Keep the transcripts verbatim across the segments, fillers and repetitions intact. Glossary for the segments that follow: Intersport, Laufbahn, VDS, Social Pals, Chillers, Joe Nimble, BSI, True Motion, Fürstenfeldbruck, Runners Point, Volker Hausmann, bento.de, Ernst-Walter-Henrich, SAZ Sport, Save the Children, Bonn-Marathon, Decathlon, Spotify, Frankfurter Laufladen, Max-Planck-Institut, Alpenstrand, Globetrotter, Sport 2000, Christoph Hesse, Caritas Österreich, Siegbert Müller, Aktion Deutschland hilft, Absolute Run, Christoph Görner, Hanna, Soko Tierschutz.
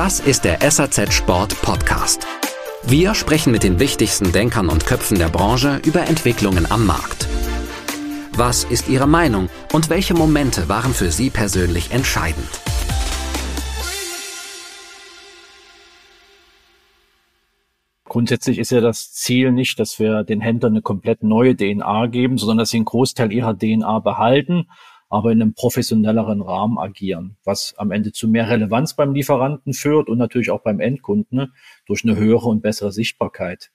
Das ist der S A Z Sport Podcast. Wir sprechen mit den wichtigsten Denkern und Köpfen der Branche über Entwicklungen am Markt. Was ist Ihre Meinung und welche Momente waren für Sie persönlich entscheidend? Grundsätzlich ist ja das Ziel nicht, dass wir den Händlern eine komplett neue D N A geben, sondern dass sie einen Großteil ihrer D N A behalten, aber in einem professionelleren Rahmen agieren, was am Ende zu mehr Relevanz beim Lieferanten führt und natürlich auch beim Endkunden, ne, durch eine höhere und bessere Sichtbarkeit.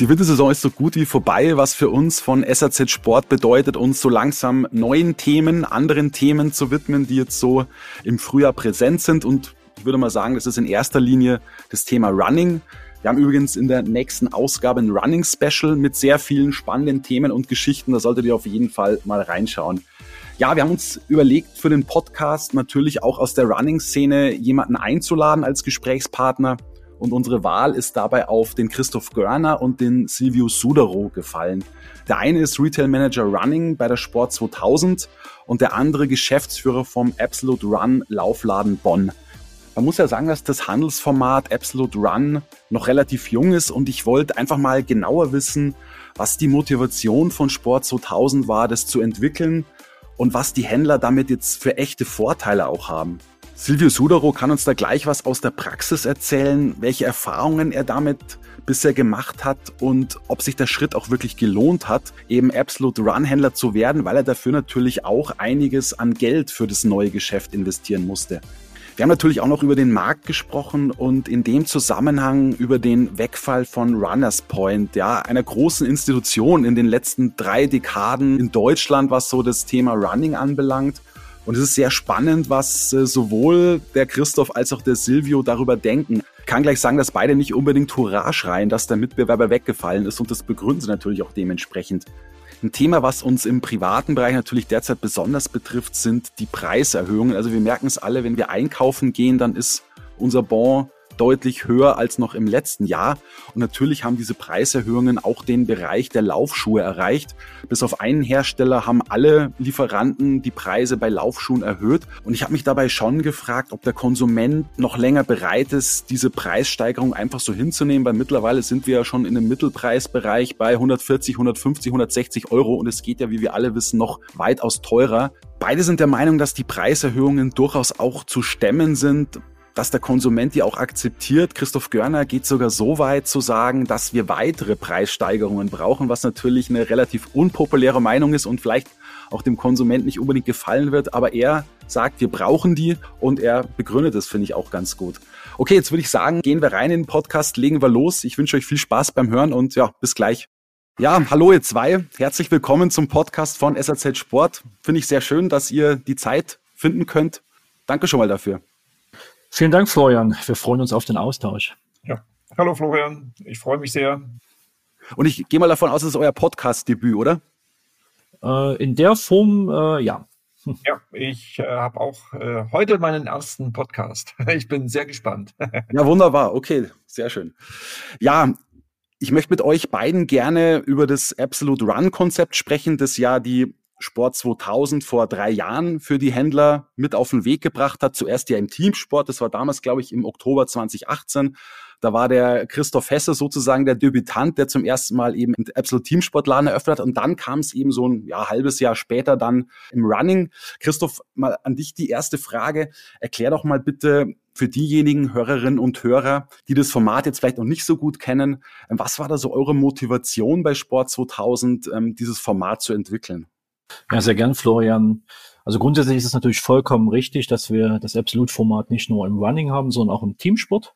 Die Wintersaison ist so gut wie vorbei, was für uns von S A Z Sport bedeutet, uns so langsam neuen Themen, anderen Themen zu widmen, die jetzt so im Frühjahr präsent sind. Und ich würde mal sagen, das ist in erster Linie das Thema Running. Wir haben übrigens in der nächsten Ausgabe ein Running Special mit sehr vielen spannenden Themen und Geschichten. Da solltet ihr auf jeden Fall mal reinschauen. Ja, wir haben uns überlegt, für den Podcast natürlich auch aus der Running-Szene jemanden einzuladen als Gesprächspartner. Und unsere Wahl ist dabei auf den Christoph Görner und den Silvio Sudaro gefallen. Der eine ist Retail Manager Running bei der Sport zweitausend und der andere Geschäftsführer vom Absolute Run Laufladen Bonn. Man muss ja sagen, dass das Handelsformat Absolute Run noch relativ jung ist und ich wollte einfach mal genauer wissen, was die Motivation von Sport zweitausend war, das zu entwickeln und was die Händler damit jetzt für echte Vorteile auch haben. Silvio Sudaro kann uns da gleich was aus der Praxis erzählen, welche Erfahrungen er damit bisher gemacht hat und ob sich der Schritt auch wirklich gelohnt hat, eben Absolute Run-Händler zu werden, weil er dafür natürlich auch einiges an Geld für das neue Geschäft investieren musste. Wir haben natürlich auch noch über den Markt gesprochen und in dem Zusammenhang über den Wegfall von Runners Point, ja, einer großen Institution in den letzten drei Dekaden in Deutschland, was so das Thema Running anbelangt. Und es ist sehr spannend, was sowohl der Christoph als auch der Silvio darüber denken. Ich kann gleich sagen, dass beide nicht unbedingt Hurra schreien, dass der Mitbewerber weggefallen ist und das begründen sie natürlich auch dementsprechend. Ein Thema, was uns im privaten Bereich natürlich derzeit besonders betrifft, sind die Preiserhöhungen. Also wir merken es alle, wenn wir einkaufen gehen, dann ist unser Bon deutlich höher als noch im letzten Jahr. Und natürlich haben diese Preiserhöhungen auch den Bereich der Laufschuhe erreicht. Bis auf einen Hersteller haben alle Lieferanten die Preise bei Laufschuhen erhöht. Und ich habe mich dabei schon gefragt, ob der Konsument noch länger bereit ist, diese Preissteigerung einfach so hinzunehmen, weil mittlerweile sind wir ja schon in einem Mittelpreisbereich bei hundertvierzig, hundertfünfzig, hundertsechzig Euro und es geht ja, wie wir alle wissen, noch weitaus teurer. Beide sind der Meinung, dass die Preiserhöhungen durchaus auch zu stemmen sind, dass der Konsument die auch akzeptiert. Christoph Görner geht sogar so weit zu sagen, dass wir weitere Preissteigerungen brauchen, was natürlich eine relativ unpopuläre Meinung ist und vielleicht auch dem Konsument nicht unbedingt gefallen wird. Aber er sagt, wir brauchen die und er begründet es, finde ich, auch ganz gut. Okay, jetzt würde ich sagen, gehen wir rein in den Podcast, legen wir los. Ich wünsche euch viel Spaß beim Hören und ja, bis gleich. Ja, hallo ihr zwei. Herzlich willkommen zum Podcast von S A Z Sport. Finde ich sehr schön, dass ihr die Zeit finden könnt. Danke schon mal dafür. Vielen Dank, Florian. Wir freuen uns auf den Austausch. Ja, hallo Florian. Ich freue mich sehr. Und ich gehe mal davon aus, es ist euer Podcast-Debüt, oder? Äh, in der Form, äh, ja. Hm. Ja, ich äh, habe auch äh, heute meinen ersten Podcast. Ich bin sehr gespannt. Ja, wunderbar. Okay, sehr schön. Ja, ich möchte mit euch beiden gerne über das Absolute Run-Konzept sprechen, das ja die Sport zweitausend vor drei Jahren für die Händler mit auf den Weg gebracht hat. Zuerst ja im Teamsport, das war damals, glaube ich, im Oktober zweitausendachtzehn. Da war der Christoph Hesse sozusagen der Debütant, der zum ersten Mal eben den Absolute Teamsportladen eröffnet hat. Und dann kam es eben so ein ja, halbes Jahr später dann im Running. Christoph, mal an dich die erste Frage. Erklär doch mal bitte für diejenigen Hörerinnen und Hörer, die das Format jetzt vielleicht noch nicht so gut kennen, was war da so eure Motivation bei Sport zweitausend, dieses Format zu entwickeln? Ja, sehr gern, Florian. Also grundsätzlich ist es natürlich vollkommen richtig, dass wir das Absolute-Format nicht nur im Running haben, sondern auch im Teamsport.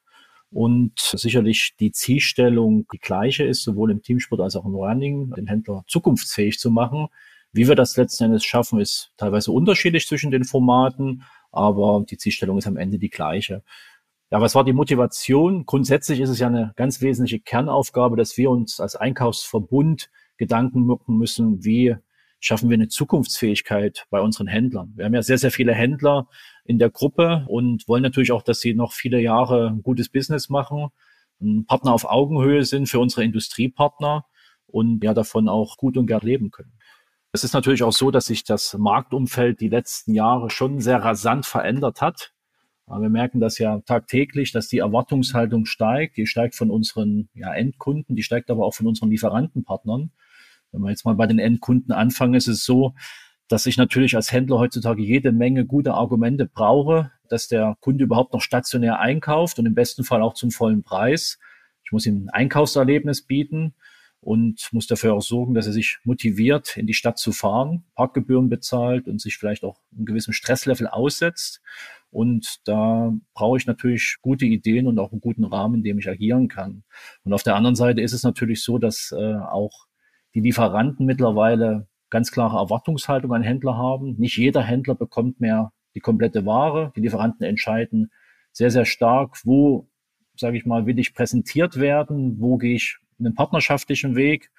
Und sicherlich die Zielstellung die gleiche ist, sowohl im Teamsport als auch im Running, den Händler zukunftsfähig zu machen. Wie wir das letzten Endes schaffen, ist teilweise unterschiedlich zwischen den Formaten, aber die Zielstellung ist am Ende die gleiche. Ja, was war die Motivation? Grundsätzlich ist es ja eine ganz wesentliche Kernaufgabe, dass wir uns als Einkaufsverbund Gedanken machen müssen, wie schaffen wir eine Zukunftsfähigkeit bei unseren Händlern. Wir haben ja sehr, sehr viele Händler in der Gruppe und wollen natürlich auch, dass sie noch viele Jahre ein gutes Business machen, ein Partner auf Augenhöhe sind für unsere Industriepartner. und ja davon auch gut und gern leben können. Es ist natürlich auch so, dass sich das Marktumfeld die letzten Jahre schon sehr rasant verändert hat. Wir merken das ja tagtäglich, dass die Erwartungshaltung steigt. Die steigt von unseren ja, Endkunden, die steigt aber auch von unseren Lieferantenpartnern. Wenn wir jetzt mal bei den Endkunden anfangen, ist es so, dass ich natürlich als Händler heutzutage jede Menge gute Argumente brauche, dass der Kunde überhaupt noch stationär einkauft und im besten Fall auch zum vollen Preis. Ich muss ihm ein Einkaufserlebnis bieten und muss dafür auch sorgen, dass er sich motiviert, in die Stadt zu fahren, Parkgebühren bezahlt und sich vielleicht auch einem gewissen Stresslevel aussetzt. Und da brauche ich natürlich gute Ideen und auch einen guten Rahmen, in dem ich agieren kann. Und auf der anderen Seite ist es natürlich so, dass äh, auch die Lieferanten mittlerweile ganz klare Erwartungshaltung an Händler haben. Nicht jeder Händler bekommt mehr die komplette Ware. Die Lieferanten entscheiden sehr, sehr stark, wo, sage ich mal, will ich präsentiert werden, wo gehe ich einen partnerschaftlichen Weg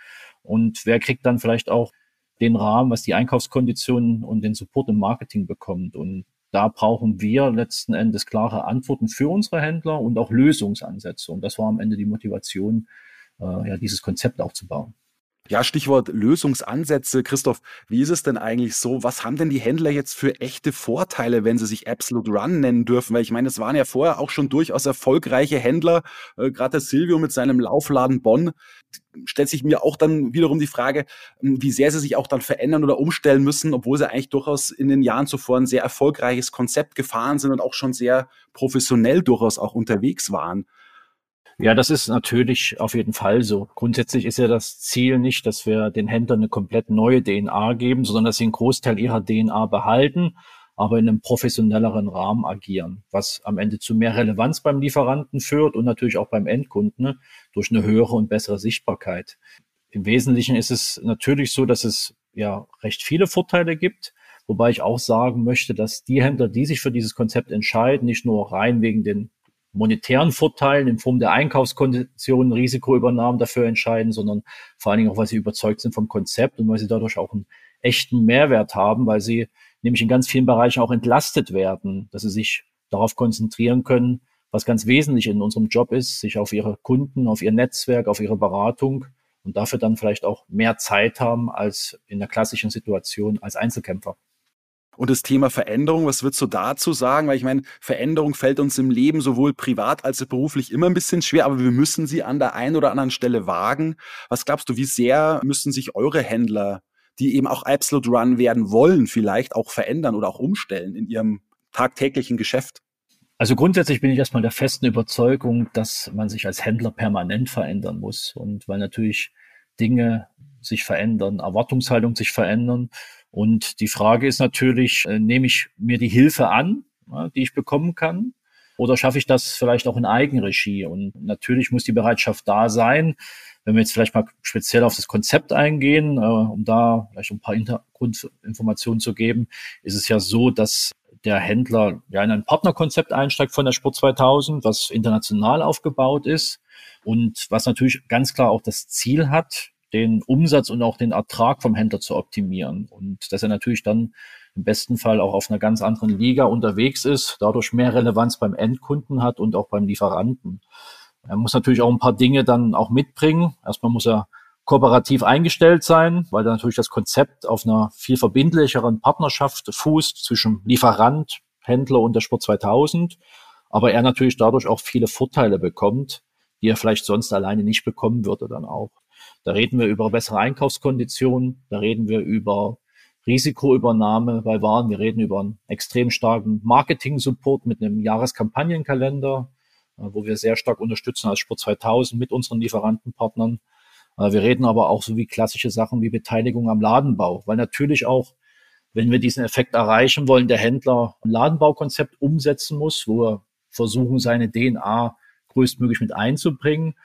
und wer kriegt dann vielleicht auch den Rahmen, was die Einkaufskonditionen und den Support im Marketing bekommt. Und da brauchen wir letzten Endes klare Antworten für unsere Händler und auch Lösungsansätze. Und das war am Ende die Motivation, äh, ja, dieses Konzept aufzubauen. Ja, Stichwort Lösungsansätze. Christoph, wie ist es denn eigentlich so? Was haben denn die Händler jetzt für echte Vorteile, wenn sie sich Absolute Run nennen dürfen? Weil ich meine, es waren ja vorher auch schon durchaus erfolgreiche Händler. Äh, gerade der Silvio mit seinem Laufladen Bonn. Stellt sich mir auch dann wiederum die Frage, wie sehr sie sich auch dann verändern oder umstellen müssen, obwohl sie eigentlich durchaus in den Jahren zuvor ein sehr erfolgreiches Konzept gefahren sind und auch schon sehr professionell durchaus auch unterwegs waren. Ja, das ist natürlich auf jeden Fall so. Grundsätzlich ist ja das Ziel nicht, dass wir den Händlern eine komplett neue D N A geben, sondern dass sie einen Großteil ihrer D N A behalten, aber in einem professionelleren Rahmen agieren, was am Ende zu mehr Relevanz beim Lieferanten führt und natürlich auch beim Endkunden, ne, durch eine höhere und bessere Sichtbarkeit. Im Wesentlichen ist es natürlich so, dass es ja recht viele Vorteile gibt, wobei ich auch sagen möchte, dass die Händler, die sich für dieses Konzept entscheiden, nicht nur rein wegen den monetären Vorteilen in Form der Einkaufskonditionen, Risikoübernahmen dafür entscheiden, sondern vor allen Dingen auch, weil sie überzeugt sind vom Konzept und weil sie dadurch auch einen echten Mehrwert haben, weil sie nämlich in ganz vielen Bereichen auch entlastet werden, dass sie sich darauf konzentrieren können, was ganz wesentlich in unserem Job ist, sich auf ihre Kunden, auf ihr Netzwerk, auf ihre Beratung und dafür dann vielleicht auch mehr Zeit haben als in der klassischen Situation als Einzelkämpfer. Und das Thema Veränderung, was würdest du dazu sagen? Weil ich meine, Veränderung fällt uns im Leben sowohl privat als auch beruflich immer ein bisschen schwer, aber wir müssen sie an der einen oder anderen Stelle wagen. Was glaubst du, wie sehr müssen sich eure Händler, die eben auch Absolute Run werden wollen, vielleicht auch verändern oder auch umstellen in ihrem tagtäglichen Geschäft? Also grundsätzlich bin ich erstmal der festen Überzeugung, dass man sich als Händler permanent verändern muss. Und weil natürlich Dinge sich verändern, Erwartungshaltung sich verändern. Und die Frage ist natürlich, nehme ich mir die Hilfe an, die ich bekommen kann, oder schaffe ich das vielleicht auch in Eigenregie? Und natürlich muss die Bereitschaft da sein, wenn wir jetzt vielleicht mal speziell auf das Konzept eingehen, um da vielleicht ein paar Hintergrundinformationen zu geben, ist es ja so, dass der Händler ja in ein Partnerkonzept einsteigt von der Sport zweitausend, was international aufgebaut ist und was natürlich ganz klar auch das Ziel hat, den Umsatz und auch den Ertrag vom Händler zu optimieren und dass er natürlich dann im besten Fall auch auf einer ganz anderen Liga unterwegs ist, dadurch mehr Relevanz beim Endkunden hat und auch beim Lieferanten. Er muss natürlich auch ein paar Dinge dann auch mitbringen. Erstmal muss er kooperativ eingestellt sein, weil dann natürlich das Konzept auf einer viel verbindlicheren Partnerschaft fußt zwischen Lieferant, Händler und der Sport zweitausend, aber er natürlich dadurch auch viele Vorteile bekommt, die er vielleicht sonst alleine nicht bekommen würde dann auch. Da reden wir über bessere Einkaufskonditionen, da reden wir über Risikoübernahme bei Waren, wir reden über einen extrem starken Marketing-Support mit einem Jahreskampagnenkalender, wo wir sehr stark unterstützen als Sport zweitausend mit unseren Lieferantenpartnern. Wir reden aber auch so wie klassische Sachen wie Beteiligung am Ladenbau, weil natürlich auch, wenn wir diesen Effekt erreichen wollen, der Händler ein Ladenbaukonzept umsetzen muss, wo er versuchen, seine D N A größtmöglich mit einzubringen.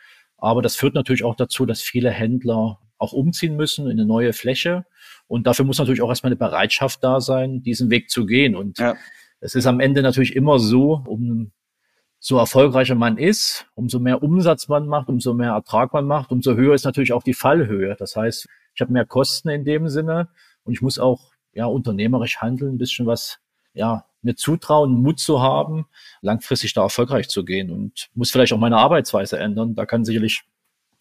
Aber das führt natürlich auch dazu, dass viele Händler auch umziehen müssen in eine neue Fläche. Und dafür muss natürlich auch erstmal eine Bereitschaft da sein, diesen Weg zu gehen. Und ja, es ist am Ende natürlich immer so, um so erfolgreicher man ist, umso mehr Umsatz man macht, umso mehr Ertrag man macht, umso höher ist natürlich auch die Fallhöhe. Das heißt, ich habe mehr Kosten in dem Sinne und ich muss auch ja unternehmerisch handeln, ein bisschen was ja mir zutrauen, Mut zu haben, langfristig da erfolgreich zu gehen und muss vielleicht auch meine Arbeitsweise ändern. Da kann sicherlich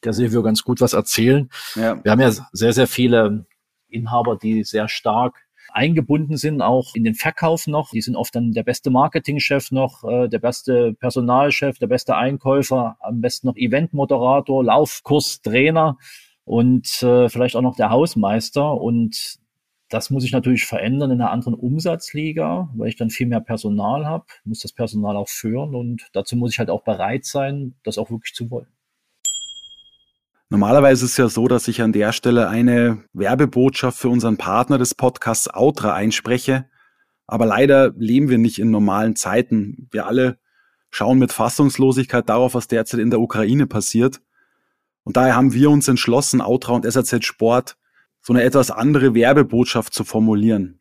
der Silvio ganz gut was erzählen. Ja. Wir haben ja sehr, sehr viele Inhaber, die sehr stark eingebunden sind, auch in den Verkauf noch. Die sind oft dann der beste Marketingchef noch, äh, der beste Personalchef, der beste Einkäufer, am besten noch Eventmoderator, Laufkurstrainer und äh, vielleicht auch noch der Hausmeister. Und das muss ich natürlich verändern in einer anderen Umsatzliga, weil ich dann viel mehr Personal habe, muss das Personal auch führen und dazu muss ich halt auch bereit sein, das auch wirklich zu wollen. Normalerweise ist es ja so, dass ich an der Stelle eine Werbebotschaft für unseren Partner des Podcasts Outra einspreche, aber leider leben wir nicht in normalen Zeiten. Wir alle schauen mit Fassungslosigkeit darauf, was derzeit in der Ukraine passiert und daher haben wir uns entschlossen, Outra und S A Z Sport so eine etwas andere Werbebotschaft zu formulieren.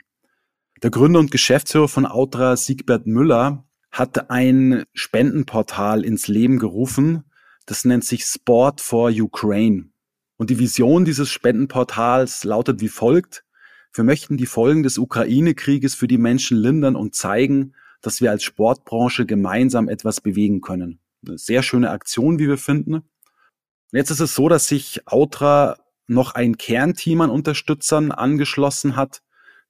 Der Gründer und Geschäftsführer von Outra, Siegbert Müller, hat ein Spendenportal ins Leben gerufen. Das nennt sich Sport for Ukraine. Und die Vision dieses Spendenportals lautet wie folgt: Wir möchten die Folgen des Ukraine-Krieges für die Menschen lindern und zeigen, dass wir als Sportbranche gemeinsam etwas bewegen können. Eine sehr schöne Aktion, wie wir finden. Und jetzt ist es so, dass sich Outra noch ein Kernteam an Unterstützern angeschlossen hat,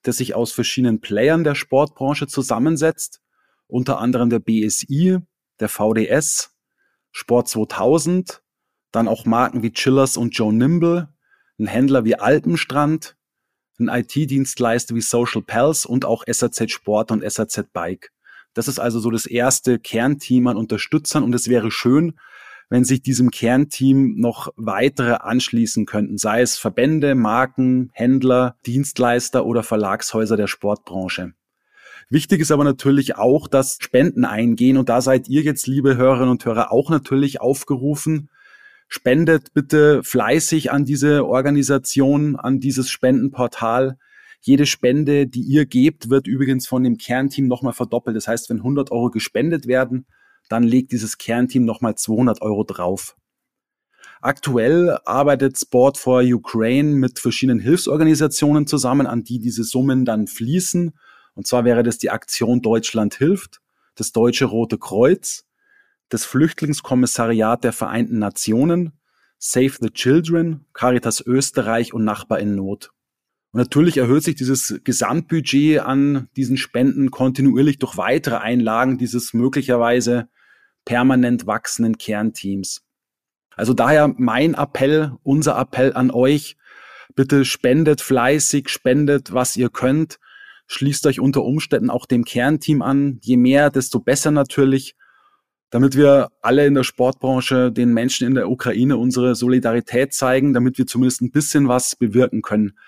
der sich aus verschiedenen Playern der Sportbranche zusammensetzt, unter anderem der B S I, der V D S, Sport zweitausend, dann auch Marken wie Chillers und Joe Nimble, ein Händler wie Alpenstrand, ein I T-Dienstleister wie Social Pals und auch S A Z Sport und S A Z Bike. Das ist also so das erste Kernteam an Unterstützern und es wäre schön, wenn sich diesem Kernteam noch weitere anschließen könnten, sei es Verbände, Marken, Händler, Dienstleister oder Verlagshäuser der Sportbranche. Wichtig ist aber natürlich auch, dass Spenden eingehen und da seid ihr jetzt, liebe Hörerinnen und Hörer, auch natürlich aufgerufen. Spendet bitte fleißig an diese Organisation, an dieses Spendenportal. Jede Spende, die ihr gebt, wird übrigens von dem Kernteam nochmal verdoppelt. Das heißt, wenn hundert Euro gespendet werden, dann legt dieses Kernteam nochmal zweihundert Euro drauf. Aktuell arbeitet Sport for Ukraine mit verschiedenen Hilfsorganisationen zusammen, an die diese Summen dann fließen. Und zwar wäre das die Aktion Deutschland hilft, das Deutsche Rote Kreuz, das Flüchtlingskommissariat der Vereinten Nationen, Save the Children, Caritas Österreich und Nachbar in Not. Und natürlich erhöht sich dieses Gesamtbudget an diesen Spenden kontinuierlich durch weitere Einlagen dieses möglicherweise permanent wachsenden Kernteams. Also daher mein Appell, unser Appell an euch, bitte spendet fleißig, spendet, was ihr könnt, schließt euch unter Umständen auch dem Kernteam an, je mehr, desto besser natürlich, damit wir alle in der Sportbranche den Menschen in der Ukraine unsere Solidarität zeigen, damit wir zumindest ein bisschen was bewirken können.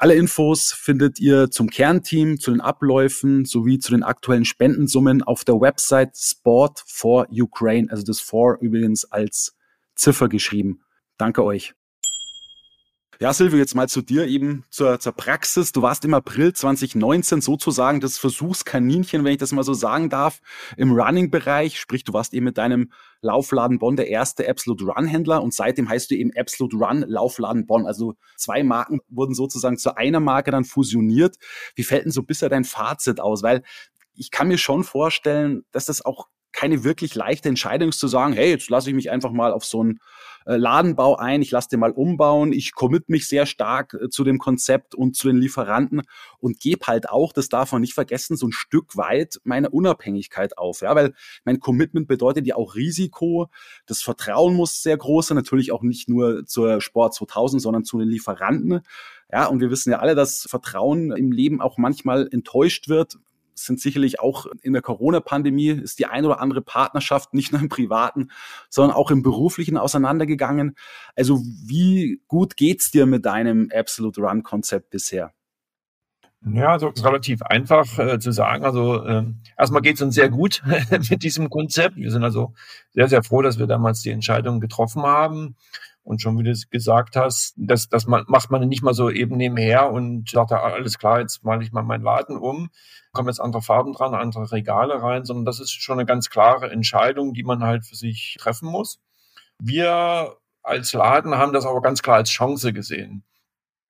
Alle Infos findet ihr zum Kernteam, zu den Abläufen sowie zu den aktuellen Spendensummen auf der Website Sport for Ukraine, also das For übrigens als Ziffer geschrieben. Danke euch. Ja, Silvio, jetzt mal zu dir eben zur, zur Praxis. Du warst im April zwanzig neunzehn sozusagen das Versuchskaninchen, wenn ich das mal so sagen darf, im Running-Bereich. Sprich, du warst eben mit deinem Laufladen Bonn der erste Absolute Run-Händler und seitdem heißt du eben Absolute Run Laufladen Bonn. Also zwei Marken wurden sozusagen zu einer Marke dann fusioniert. Wie fällt denn so bisher dein Fazit aus? Weil ich kann mir schon vorstellen, dass das auch keine wirklich leichte Entscheidung ist zu sagen, hey, jetzt lasse ich mich einfach mal auf so einen Ladenbau ein, ich lasse den mal umbauen, ich commit mich sehr stark zu dem Konzept und zu den Lieferanten und gebe halt auch, das darf man nicht vergessen, so ein Stück weit meine Unabhängigkeit auf, ja, weil mein Commitment bedeutet ja auch Risiko, das Vertrauen muss sehr groß sein, natürlich auch nicht nur zur Sport zweitausend, sondern zu den Lieferanten, ja, und wir wissen ja alle, dass Vertrauen im Leben auch manchmal enttäuscht wird. Sind sicherlich auch in der Corona-Pandemie ist die ein oder andere Partnerschaft nicht nur im Privaten, sondern auch im Beruflichen auseinandergegangen. Also wie gut geht's dir mit deinem Absolute Run-Konzept bisher? Ja, also ist relativ einfach äh, zu sagen. Also äh, erstmal geht's uns sehr gut mit diesem Konzept. Wir sind also sehr, sehr froh, dass wir damals die Entscheidung getroffen haben. Und schon, wie du es gesagt hast, das, das macht man nicht mal so eben nebenher und sagt, alles klar, jetzt male ich mal meinen Laden um, kommen jetzt andere Farben dran, andere Regale rein, sondern das ist schon eine ganz klare Entscheidung, die man halt für sich treffen muss. Wir als Laden haben das aber ganz klar als Chance gesehen.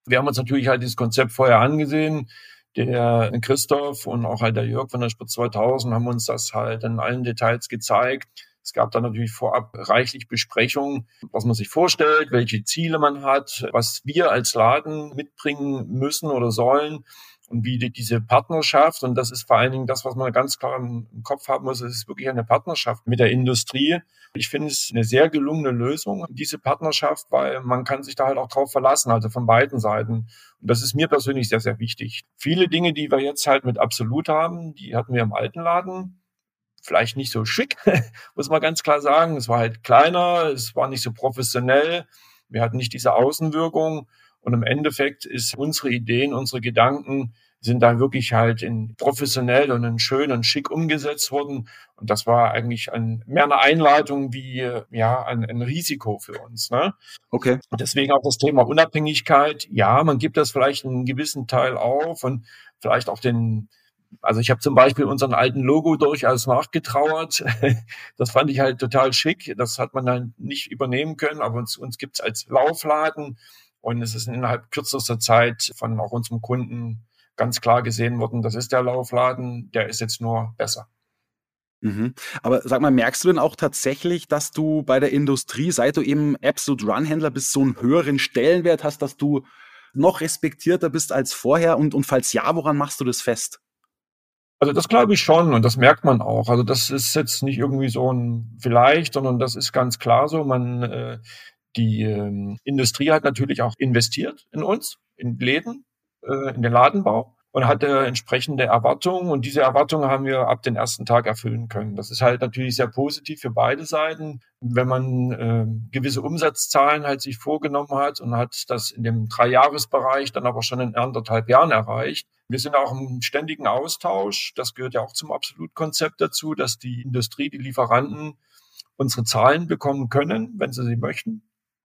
Wir haben uns natürlich halt dieses Konzept vorher angesehen. Der Christoph und auch halt der Jörg von der Sport zweitausend haben uns das halt in allen Details gezeigt. Es gab dann natürlich vorab reichlich Besprechungen, was man sich vorstellt, welche Ziele man hat, was wir als Laden mitbringen müssen oder sollen und wie die, diese Partnerschaft, und das ist vor allen Dingen das, was man ganz klar im, im Kopf haben muss, es ist wirklich eine Partnerschaft mit der Industrie. Ich finde es eine sehr gelungene Lösung, diese Partnerschaft, weil man kann sich da halt auch drauf verlassen, also von beiden Seiten. Und das ist mir persönlich sehr, sehr wichtig. Viele Dinge, die wir jetzt halt mit Absolut haben, die hatten wir im alten Laden. Vielleicht nicht so schick, muss man ganz klar sagen. Es war halt kleiner, es war nicht so professionell, wir hatten nicht diese Außenwirkung. Und im Endeffekt ist unsere Ideen, unsere Gedanken sind da wirklich halt in professionell und in schön und schick umgesetzt worden. Und das war eigentlich ein, mehr eine Einleitung wie ja ein, ein Risiko für uns. Ne? Okay. Und deswegen auch das Thema Unabhängigkeit. Ja, man gibt das vielleicht einen gewissen Teil auf und vielleicht auch den... Also ich habe zum Beispiel unseren alten Logo durchaus nachgetrauert. Das fand ich halt total schick. Das hat man dann nicht übernehmen können, aber uns, uns gibt es als Laufladen. Und es ist innerhalb kürzester Zeit von auch unserem Kunden ganz klar gesehen worden, das ist der Laufladen, der ist jetzt nur besser. Mhm. Aber sag mal, merkst du denn auch tatsächlich, dass du bei der Industrie, seit du eben Absolute Run-Händler bist, so einen höheren Stellenwert hast, dass du noch respektierter bist als vorher? Und, und falls ja, woran machst du das fest? Also das glaube ich schon und das merkt man auch. Also das ist jetzt nicht irgendwie so ein vielleicht, sondern das ist ganz klar so. Man, äh, die äh, Industrie hat natürlich auch investiert in uns, in Läden, äh, in den Ladenbau und hatte entsprechende Erwartungen. Und diese Erwartungen haben wir ab dem ersten Tag erfüllen können. Das ist halt natürlich sehr positiv für beide Seiten. Wenn man äh, gewisse Umsatzzahlen halt sich vorgenommen hat und hat das in dem Dreijahresbereich dann aber schon in anderthalb Jahren erreicht. Wir sind auch im ständigen Austausch. Das gehört ja auch zum Absolut-Konzept dazu, dass die Industrie, die Lieferanten unsere Zahlen bekommen können, wenn sie sie möchten.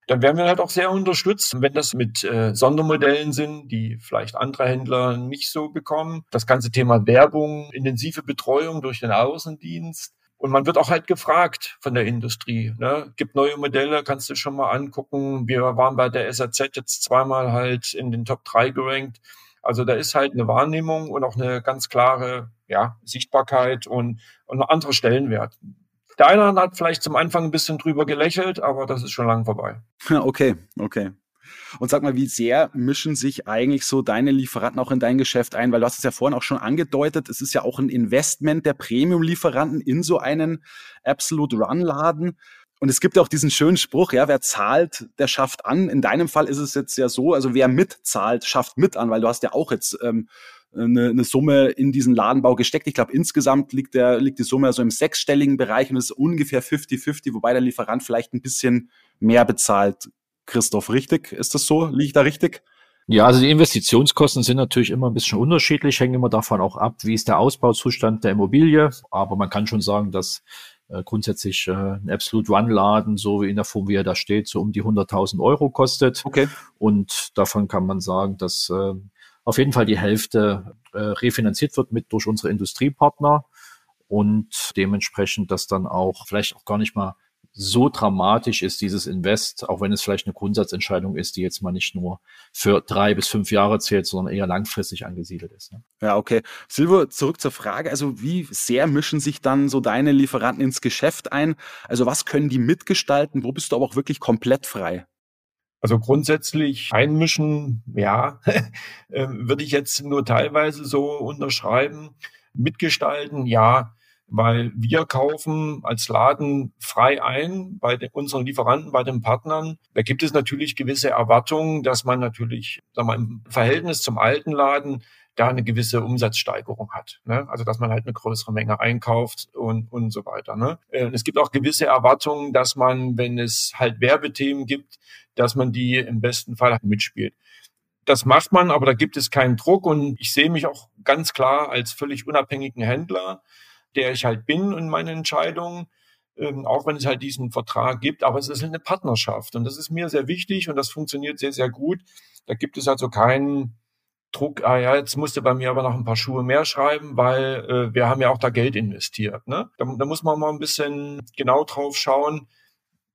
Dann werden wir halt auch sehr unterstützt, wenn das mit äh, Sondermodellen sind, die vielleicht andere Händler nicht so bekommen. Das ganze Thema Werbung, intensive Betreuung durch den Außendienst. Und man wird auch halt gefragt von der Industrie, ne? Gibt neue Modelle, kannst du schon mal angucken. Wir waren bei der S A Z jetzt zweimal halt in den Top drei gerankt. Also da ist halt eine Wahrnehmung und auch eine ganz klare ja, Sichtbarkeit und, und ein anderer Stellenwert. Der eine hat vielleicht zum Anfang ein bisschen drüber gelächelt, aber das ist schon lang vorbei. Okay, okay. Und sag mal, wie sehr mischen sich eigentlich so deine Lieferanten auch in dein Geschäft ein? Weil du hast es ja vorhin auch schon angedeutet, es ist ja auch ein Investment der Premium-Lieferanten in so einen Absolute-Run-Laden. Und es gibt ja auch diesen schönen Spruch, ja, wer zahlt, der schafft an. In deinem Fall ist es jetzt ja so, also wer mitzahlt, schafft mit an, weil du hast ja auch jetzt ähm, eine, eine Summe in diesen Ladenbau gesteckt. Ich glaube, insgesamt liegt der liegt die Summe so also im sechsstelligen Bereich und es ist ungefähr fünfzig fünfzig, wobei der Lieferant vielleicht ein bisschen mehr bezahlt. Christoph, richtig? Ist das so? Liege ich da richtig? Ja, also die Investitionskosten sind natürlich immer ein bisschen unterschiedlich, hängen immer davon auch ab, wie ist der Ausbauzustand der Immobilie. Aber man kann schon sagen, dass grundsätzlich äh, ein Absolute Run-Laden, so wie in der Form, wie er da steht, so um die hunderttausend Euro kostet. Okay. Und davon kann man sagen, dass äh, auf jeden Fall die Hälfte äh, refinanziert wird mit durch unsere Industriepartner und dementsprechend, dass dann auch vielleicht auch gar nicht mal so dramatisch ist dieses Invest, auch wenn es vielleicht eine Grundsatzentscheidung ist, die jetzt mal nicht nur für drei bis fünf Jahre zählt, sondern eher langfristig angesiedelt ist. Ne? Ja, okay. Silvio, zurück zur Frage. Also wie sehr mischen sich dann so deine Lieferanten ins Geschäft ein? Also was können die mitgestalten? Wo bist du aber auch wirklich komplett frei? Also grundsätzlich einmischen, ja, würde ich jetzt nur teilweise so unterschreiben. Mitgestalten, ja. Weil wir kaufen als Laden frei ein bei den, unseren Lieferanten, bei den Partnern. Da gibt es natürlich gewisse Erwartungen, dass man natürlich sagen wir, im Verhältnis zum alten Laden da eine gewisse Umsatzsteigerung hat. Ne? Also dass man halt eine größere Menge einkauft und, und so weiter. Ne? Und es gibt auch gewisse Erwartungen, dass man, wenn es halt Werbethemen gibt, dass man die im besten Fall mitspielt. Das macht man, aber da gibt es keinen Druck. Und ich sehe mich auch ganz klar als völlig unabhängigen Händler, der ich halt bin und meine Entscheidungen, ähm, auch wenn es halt diesen Vertrag gibt, aber es ist eine Partnerschaft und das ist mir sehr wichtig und das funktioniert sehr, sehr gut. Da gibt es also keinen Druck, ah ja, jetzt musst du bei mir aber noch ein paar Schuhe mehr schreiben, weil äh, wir haben ja auch da Geld investiert. Ne? Da, da muss man mal ein bisschen genau drauf schauen,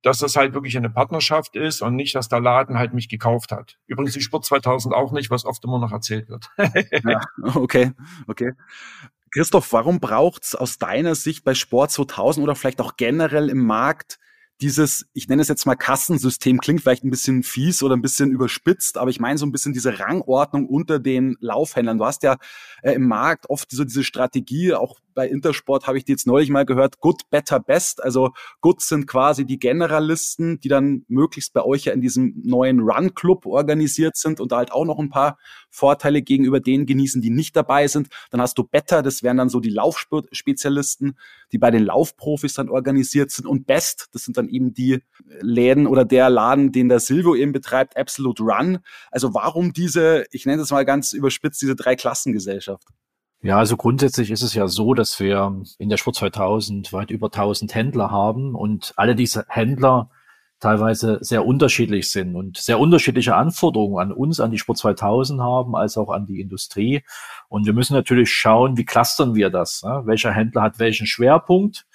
dass das halt wirklich eine Partnerschaft ist und nicht, dass der Laden halt mich gekauft hat. Übrigens die Sport zweitausend auch nicht, was oft immer noch erzählt wird. Ja, okay, okay. Christoph, warum braucht es aus deiner Sicht bei Sport zweitausend oder vielleicht auch generell im Markt dieses, ich nenne es jetzt mal Kassensystem, klingt vielleicht ein bisschen fies oder ein bisschen überspitzt, aber ich meine so ein bisschen diese Rangordnung unter den Laufhändlern. Du hast ja äh, im Markt oft so diese Strategie, auch bei Intersport habe ich die jetzt neulich mal gehört, Good, Better, Best. Also Good sind quasi die Generalisten, die dann möglichst bei euch ja in diesem neuen Run-Club organisiert sind und da halt auch noch ein paar Vorteile gegenüber denen genießen, die nicht dabei sind. Dann hast du Better, das wären dann so die Laufspezialisten, die bei den Laufprofis dann organisiert sind, und Best, das sind dann eben die Läden oder der Laden, den der Silvio eben betreibt, Absolute Run. Also warum diese, ich nenne das mal ganz überspitzt, diese Dreiklassengesellschaft? Ja, also grundsätzlich ist es ja so, dass wir in der Sport zweitausend weit über tausend Händler haben und alle diese Händler teilweise sehr unterschiedlich sind und sehr unterschiedliche Anforderungen an uns, an die Sport zweitausend haben, als auch an die Industrie. Und wir müssen natürlich schauen, wie clustern wir das? Ne? Welcher Händler hat welchen Schwerpunkt?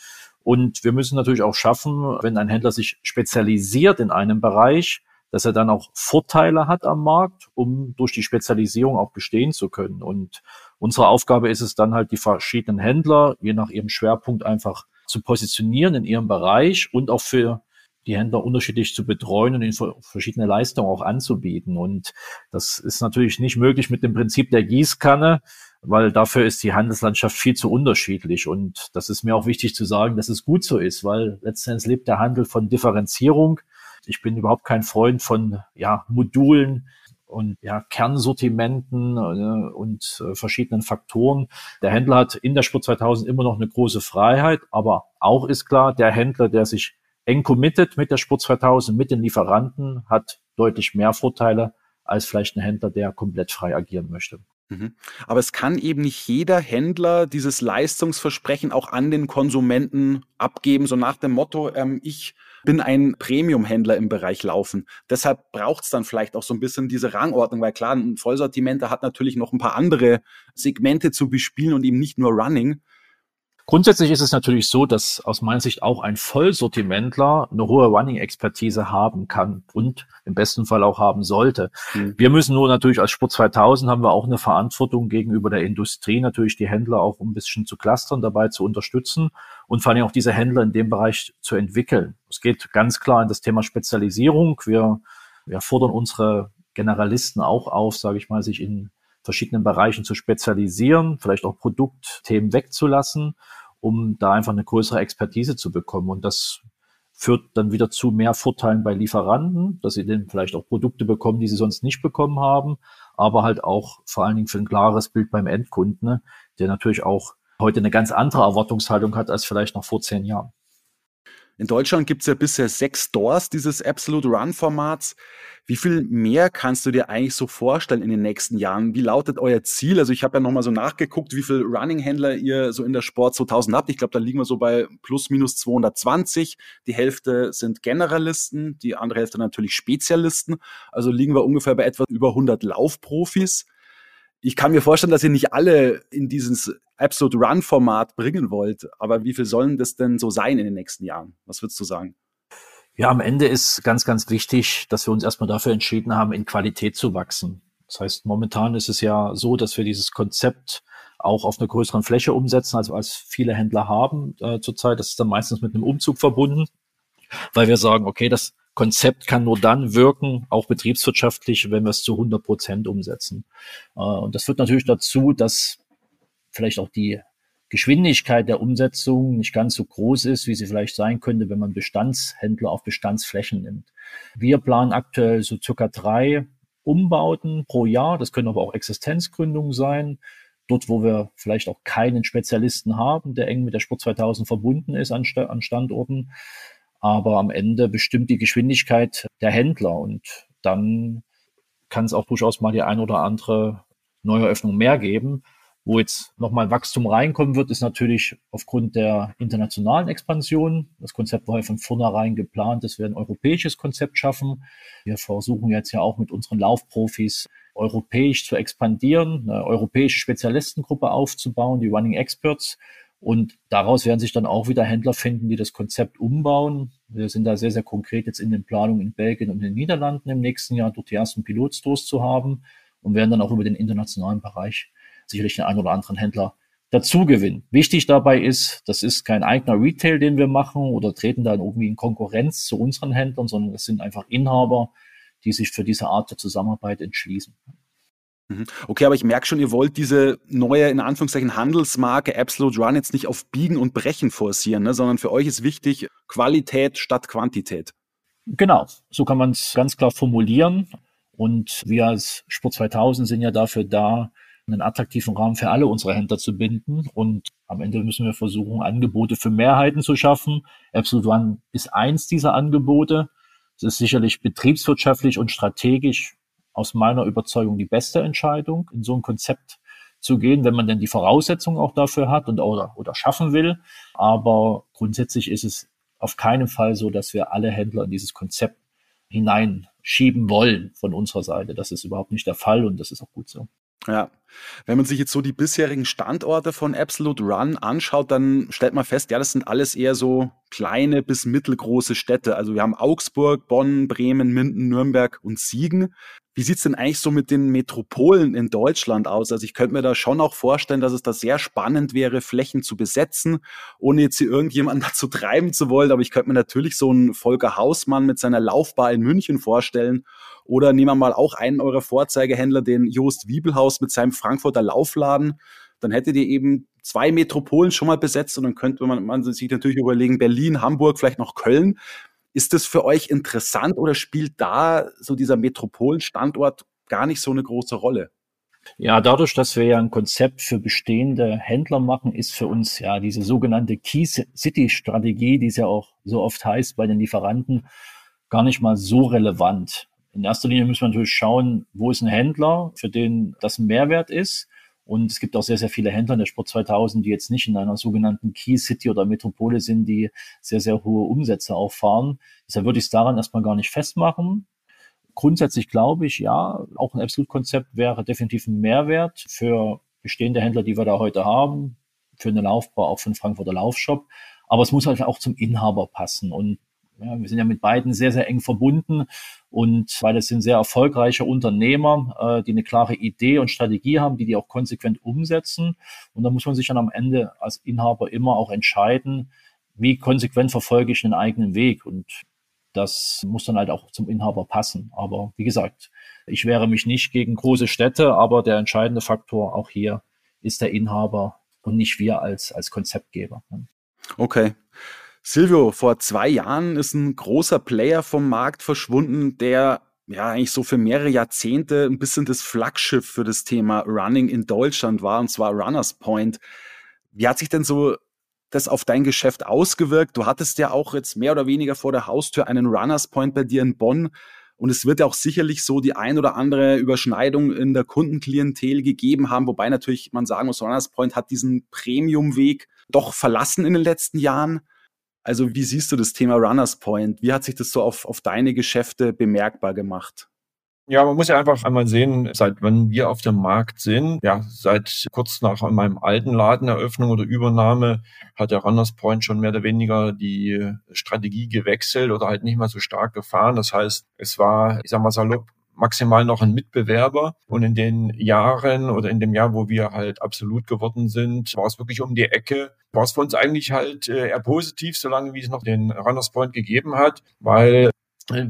Und wir müssen natürlich auch schaffen, wenn ein Händler sich spezialisiert in einem Bereich, dass er dann auch Vorteile hat am Markt, um durch die Spezialisierung auch bestehen zu können. Und unsere Aufgabe ist es dann halt, die verschiedenen Händler je nach ihrem Schwerpunkt einfach zu positionieren in ihrem Bereich und auch für die Händler unterschiedlich zu betreuen und ihnen verschiedene Leistungen auch anzubieten. Und das ist natürlich nicht möglich mit dem Prinzip der Gießkanne, weil dafür ist die Handelslandschaft viel zu unterschiedlich. Und das ist mir auch wichtig zu sagen, dass es gut so ist, weil letztendlich lebt der Handel von Differenzierung. Ich bin überhaupt kein Freund von ja Modulen und ja Kernsortimenten äh, und äh, verschiedenen Faktoren. Der Händler hat in der Sport zweitausend immer noch eine große Freiheit, aber auch ist klar, der Händler, der sich eng committet mit der Sport zweitausend, mit den Lieferanten, hat deutlich mehr Vorteile als vielleicht ein Händler, der komplett frei agieren möchte. Mhm. Aber es kann eben nicht jeder Händler dieses Leistungsversprechen auch an den Konsumenten abgeben, so nach dem Motto, ähm, ich bin ein Premium-Händler im Bereich Laufen. Deshalb braucht es dann vielleicht auch so ein bisschen diese Rangordnung, weil klar, ein Vollsortimenter hat natürlich noch ein paar andere Segmente zu bespielen und eben nicht nur Running. Grundsätzlich ist es natürlich so, dass aus meiner Sicht auch ein Vollsortimentler eine hohe Running-Expertise haben kann und im besten Fall auch haben sollte. Mhm. Wir müssen nur natürlich als Sport zweitausend haben wir auch eine Verantwortung gegenüber der Industrie, natürlich die Händler auch ein bisschen zu clustern, dabei zu unterstützen und vor allem auch diese Händler in dem Bereich zu entwickeln. Es geht ganz klar in das Thema Spezialisierung. Wir, wir fordern unsere Generalisten auch auf, sage ich mal, sich in verschiedenen Bereichen zu spezialisieren, vielleicht auch Produktthemen wegzulassen, um da einfach eine größere Expertise zu bekommen. Und das führt dann wieder zu mehr Vorteilen bei Lieferanten, dass sie dann vielleicht auch Produkte bekommen, die sie sonst nicht bekommen haben, aber halt auch vor allen Dingen für ein klares Bild beim Endkunden, ne, der natürlich auch heute eine ganz andere Erwartungshaltung hat als vielleicht noch vor zehn Jahren. In Deutschland gibt es ja bisher sechs Stores dieses Absolute Run-Formats. Wie viel mehr kannst du dir eigentlich so vorstellen in den nächsten Jahren? Wie lautet euer Ziel? Also ich habe ja nochmal so nachgeguckt, wie viele Running-Händler ihr so in der Sport zweitausend habt. Ich glaube, da liegen wir so bei plus minus zweihundertzwanzig. Die Hälfte sind Generalisten, die andere Hälfte natürlich Spezialisten. Also liegen wir ungefähr bei etwas über hundert Laufprofis. Ich kann mir vorstellen, dass ihr nicht alle in dieses Absolute Run-Format bringen wollt, aber wie viel sollen das denn so sein in den nächsten Jahren? Was würdest du sagen? Ja, am Ende ist ganz, ganz wichtig, dass wir uns erstmal dafür entschieden haben, in Qualität zu wachsen. Das heißt, momentan ist es ja so, dass wir dieses Konzept auch auf einer größeren Fläche umsetzen, als, als viele Händler haben äh, zurzeit. Das ist dann meistens mit einem Umzug verbunden, weil wir sagen, okay, das Konzept kann nur dann wirken, auch betriebswirtschaftlich, wenn wir es zu hundert Prozent umsetzen. Und das führt natürlich dazu, dass vielleicht auch die Geschwindigkeit der Umsetzung nicht ganz so groß ist, wie sie vielleicht sein könnte, wenn man Bestandshändler auf Bestandsflächen nimmt. Wir planen aktuell so circa drei Umbauten pro Jahr. Das können aber auch Existenzgründungen sein. Dort, wo wir vielleicht auch keinen Spezialisten haben, der eng mit der Sport zweitausend verbunden ist an Standorten. Aber am Ende bestimmt die Geschwindigkeit der Händler und dann kann es auch durchaus mal die ein oder andere Neueröffnung mehr geben. Wo jetzt nochmal Wachstum reinkommen wird, ist natürlich aufgrund der internationalen Expansion. Das Konzept war ja von vornherein geplant, dass wir ein europäisches Konzept schaffen. Wir versuchen jetzt ja auch mit unseren Laufprofis europäisch zu expandieren, eine europäische Spezialistengruppe aufzubauen, die Running Experts. Und daraus werden sich dann auch wieder Händler finden, die das Konzept umbauen. Wir sind da sehr, sehr konkret jetzt in den Planungen in Belgien und in den Niederlanden im nächsten Jahr dort die ersten Pilotstores zu haben und werden dann auch über den internationalen Bereich sicherlich den einen oder anderen Händler Dazugewinn. Wichtig dabei ist, das ist kein eigener Retail, den wir machen oder treten dann irgendwie in Konkurrenz zu unseren Händlern, sondern es sind einfach Inhaber, die sich für diese Art der Zusammenarbeit entschließen. Okay, aber ich merke schon, ihr wollt diese neue, in Anführungszeichen, Handelsmarke Absolute Run jetzt nicht auf Biegen und Brechen forcieren, ne, sondern für euch ist wichtig Qualität statt Quantität. Genau, so kann man es ganz klar formulieren. Und wir als Sport zweitausend sind ja dafür da, einen attraktiven Rahmen für alle unsere Händler zu binden. Und am Ende müssen wir versuchen, Angebote für Mehrheiten zu schaffen. Absolute Run ist eins dieser Angebote. Es ist sicherlich betriebswirtschaftlich und strategisch aus meiner Überzeugung die beste Entscheidung, in so ein Konzept zu gehen, wenn man denn die Voraussetzungen auch dafür hat und oder, oder schaffen will. Aber grundsätzlich ist es auf keinen Fall so, dass wir alle Händler in dieses Konzept hineinschieben wollen von unserer Seite. Das ist überhaupt nicht der Fall und das ist auch gut so. Ja, wenn man sich jetzt so die bisherigen Standorte von Absolute Run anschaut, dann stellt man fest, ja, das sind alles eher so kleine bis mittelgroße Städte. Also wir haben Augsburg, Bonn, Bremen, Minden, Nürnberg und Siegen. Wie sieht es denn eigentlich so mit den Metropolen in Deutschland aus? Also ich könnte mir da schon auch vorstellen, dass es da sehr spannend wäre, Flächen zu besetzen, ohne jetzt hier irgendjemanden dazu treiben zu wollen. Aber ich könnte mir natürlich so einen Volker Hausmann mit seiner Laufbahn in München vorstellen. Oder nehmen wir mal auch einen eurer Vorzeigehändler, den Joost Wiebelhaus mit seinem Frankfurter Laufladen. Dann hättet ihr eben zwei Metropolen schon mal besetzt und dann könnte man, man sich natürlich überlegen, Berlin, Hamburg, vielleicht noch Köln. Ist das für euch interessant oder spielt da so dieser Metropolenstandort gar nicht so eine große Rolle? Ja, dadurch, dass wir ja ein Konzept für bestehende Händler machen, ist für uns ja diese sogenannte Key-City-Strategie, die es ja auch so oft heißt bei den Lieferanten, gar nicht mal so relevant. In erster Linie müssen wir natürlich schauen, wo ist ein Händler, für den das ein Mehrwert ist. Und es gibt auch sehr, sehr viele Händler in der Sport zweitausend, die jetzt nicht in einer sogenannten Key City oder Metropole sind, die sehr, sehr hohe Umsätze auch fahren. Deshalb würde ich es daran erstmal gar nicht festmachen. Grundsätzlich glaube ich, ja, auch ein Absolut-Konzept wäre definitiv ein Mehrwert für bestehende Händler, die wir da heute haben, für eine Laufbar, auch für einen Frankfurter Laufshop. Aber es muss halt auch zum Inhaber passen. Und ja, wir sind ja mit beiden sehr, sehr eng verbunden und weil es sind sehr erfolgreiche Unternehmer, äh, die eine klare Idee und Strategie haben, die die auch konsequent umsetzen. Und da muss man sich dann am Ende als Inhaber immer auch entscheiden, wie konsequent verfolge ich den eigenen Weg. Und das muss dann halt auch zum Inhaber passen. Aber wie gesagt, ich wehre mich nicht gegen große Städte, aber der entscheidende Faktor auch hier ist der Inhaber und nicht wir als, als Konzeptgeber. Okay. Silvio, vor zwei Jahren ist ein großer Player vom Markt verschwunden, der ja eigentlich so für mehrere Jahrzehnte ein bisschen das Flaggschiff für das Thema Running in Deutschland war, und zwar Runners Point. Wie hat sich denn so das auf dein Geschäft ausgewirkt? Du hattest ja auch jetzt mehr oder weniger vor der Haustür einen Runners Point bei dir in Bonn und es wird ja auch sicherlich so die ein oder andere Überschneidung in der Kundenklientel gegeben haben, wobei natürlich man sagen muss, Runners Point hat diesen Premium-Weg doch verlassen in den letzten Jahren. Also wie siehst du das Thema Runners Point? Wie hat sich das so auf, auf deine Geschäfte bemerkbar gemacht? Ja, man muss ja einfach einmal sehen, seit wann wir auf dem Markt sind, ja, seit kurz nach meinem alten Ladeneröffnung oder Übernahme hat der Runners Point schon mehr oder weniger die Strategie gewechselt oder halt nicht mehr so stark gefahren. Das heißt, es war, ich sag mal salopp, maximal noch ein Mitbewerber. Und in den Jahren oder in dem Jahr, wo wir halt absolut geworden sind, war es wirklich um die Ecke. War es für uns eigentlich halt eher positiv, solange wie es noch den Runners Point gegeben hat, weil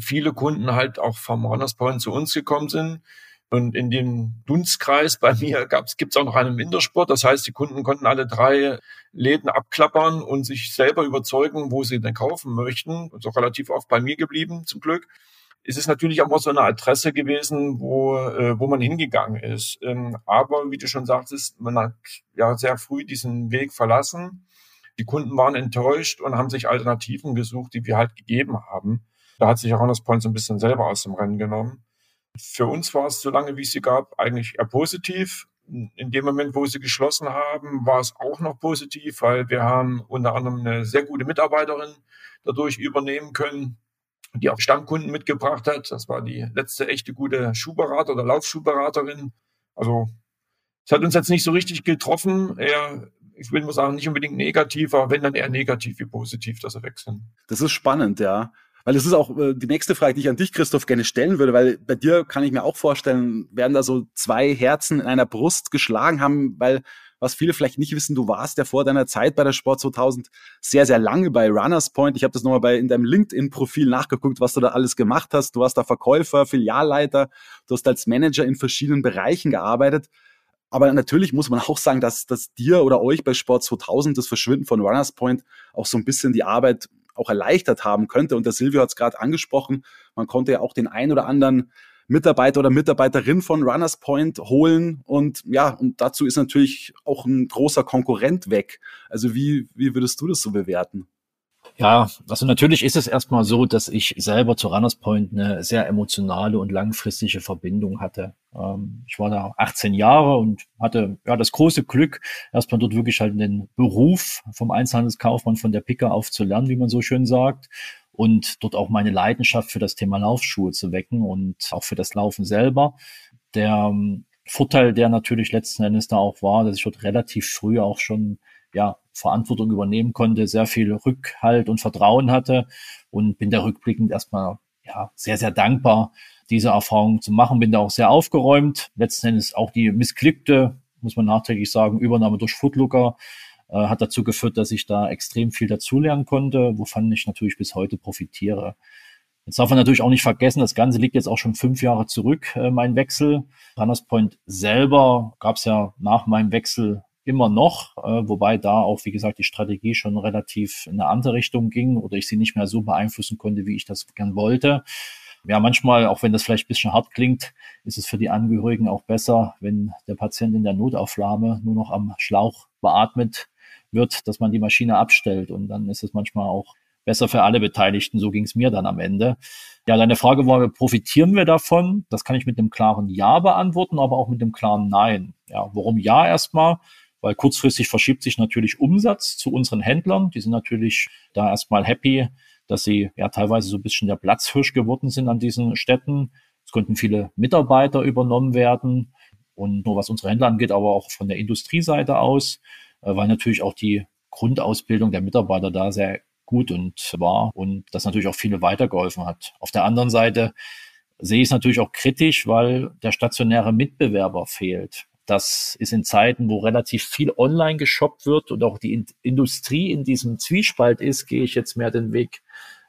viele Kunden halt auch vom Runners Point zu uns gekommen sind. Und in dem Dunstkreis bei mir gibt es auch noch einen Intersport. Das heißt, die Kunden konnten alle drei Läden abklappern und sich selber überzeugen, wo sie denn kaufen möchten. Und so relativ oft bei mir geblieben, zum Glück. Es ist natürlich auch mal so eine Adresse gewesen, wo äh, wo man hingegangen ist. Ähm, aber wie du schon sagtest, man hat ja sehr früh diesen Weg verlassen. Die Kunden waren enttäuscht und haben sich Alternativen gesucht, die wir halt gegeben haben. Da hat sich Runners Point so ein bisschen selber aus dem Rennen genommen. Für uns war es, solange wie es sie gab, eigentlich eher positiv. In dem Moment, wo sie geschlossen haben, war es auch noch positiv, weil wir haben unter anderem eine sehr gute Mitarbeiterin dadurch übernehmen können, die auch Stammkunden mitgebracht hat. Das war die letzte echte gute Schuhberater oder Laufschuhberaterin. Also es hat uns jetzt nicht so richtig getroffen. Eher, ich will mal sagen, nicht unbedingt negativ, aber wenn, dann eher negativ wie positiv, dass wir wechseln. Das ist spannend, ja. Weil das ist auch die nächste Frage, die ich an dich, Christoph, gerne stellen würde, weil bei dir kann ich mir auch vorstellen, werden da so zwei Herzen in einer Brust geschlagen haben, weil was viele vielleicht nicht wissen, du warst ja vor deiner Zeit bei der Sport zweitausend sehr, sehr lange bei Runners Point. Ich habe das nochmal bei in deinem LinkedIn-Profil nachgeguckt, was du da alles gemacht hast. Du warst da Verkäufer, Filialleiter, du hast als Manager in verschiedenen Bereichen gearbeitet. Aber natürlich muss man auch sagen, dass, dass dir oder euch bei Sport zweitausend das Verschwinden von Runners Point auch so ein bisschen die Arbeit auch erleichtert haben könnte. Und der Silvio hat es gerade angesprochen, man konnte ja auch den ein oder anderen Mitarbeiter oder Mitarbeiterin von Runners Point holen. Und ja, und dazu ist natürlich auch ein großer Konkurrent weg. Also wie, wie würdest du das so bewerten? Ja, also natürlich ist es erstmal so, dass ich selber zu Runners Point eine sehr emotionale und langfristige Verbindung hatte. Ich war da achtzehn Jahre und hatte ja das große Glück, erstmal dort wirklich halt den Beruf vom Einzelhandelskaufmann von der Picke auf zu lernen, wie man so schön sagt. Und dort auch meine Leidenschaft für das Thema Laufschuhe zu wecken und auch für das Laufen selber. Der Vorteil, der natürlich letzten Endes da auch war, dass ich dort relativ früh auch schon ja Verantwortung übernehmen konnte, sehr viel Rückhalt und Vertrauen hatte und bin da rückblickend erstmal ja sehr, sehr dankbar, diese Erfahrung zu machen. Bin da auch sehr aufgeräumt. Letzten Endes auch die missglückte, muss man nachträglich sagen, Übernahme durch Footlocker äh, hat dazu geführt, dass ich da extrem viel dazulernen konnte, wovon ich natürlich bis heute profitiere. Jetzt darf man natürlich auch nicht vergessen, das Ganze liegt jetzt auch schon fünf Jahre zurück, äh, mein Wechsel. Runners Point selber gab es ja nach meinem Wechsel immer noch, äh, wobei da auch, wie gesagt, die Strategie schon relativ in eine andere Richtung ging oder ich sie nicht mehr so beeinflussen konnte, wie ich das gern wollte. Ja, manchmal, auch wenn das vielleicht ein bisschen hart klingt, ist es für die Angehörigen auch besser, wenn der Patient in der Notaufnahme nur noch am Schlauch beatmet wird, dass man die Maschine abstellt. Und dann ist es manchmal auch besser für alle Beteiligten. So ging es mir dann am Ende. Ja, deine Frage war, profitieren wir davon? Das kann ich mit einem klaren Ja beantworten, aber auch mit einem klaren Nein. Ja, warum Ja erstmal? Weil kurzfristig verschiebt sich natürlich Umsatz zu unseren Händlern. Die sind natürlich da erstmal happy, dass sie ja teilweise so ein bisschen der Platzhirsch geworden sind an diesen Städten. Es konnten viele Mitarbeiter übernommen werden. Und nur was unsere Händler angeht, aber auch von der Industrieseite aus, weil natürlich auch die Grundausbildung der Mitarbeiter da sehr gut und war und das natürlich auch viele weitergeholfen hat. Auf der anderen Seite sehe ich es natürlich auch kritisch, weil der stationäre Mitbewerber fehlt. Das ist in Zeiten, wo relativ viel online geshoppt wird und auch die in- Industrie in diesem Zwiespalt ist, gehe ich jetzt mehr den Weg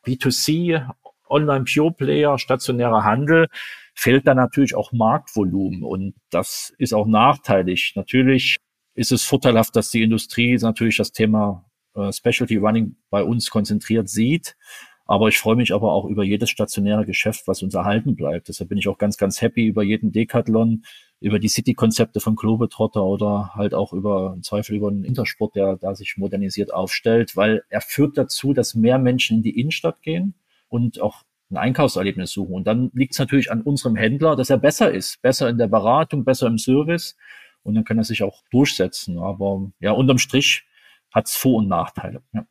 B to C, Online-Pure-Player, stationärer Handel, fehlt da natürlich auch Marktvolumen und das ist auch nachteilig. Natürlich ist es vorteilhaft, dass die Industrie natürlich das Thema äh, Specialty Running bei uns konzentriert sieht, aber ich freue mich aber auch über jedes stationäre Geschäft, was uns erhalten bleibt. Deshalb bin ich auch ganz, ganz happy über jeden Decathlon, über die City-Konzepte von Globetrotter oder halt auch über, im Zweifel über einen Intersport, der da sich modernisiert aufstellt, weil er führt dazu, dass mehr Menschen in die Innenstadt gehen und auch ein Einkaufserlebnis suchen. Und dann liegt es natürlich an unserem Händler, dass er besser ist, besser in der Beratung, besser im Service und dann kann er sich auch durchsetzen. Aber ja, unterm Strich hat es Vor- und Nachteile. Ja.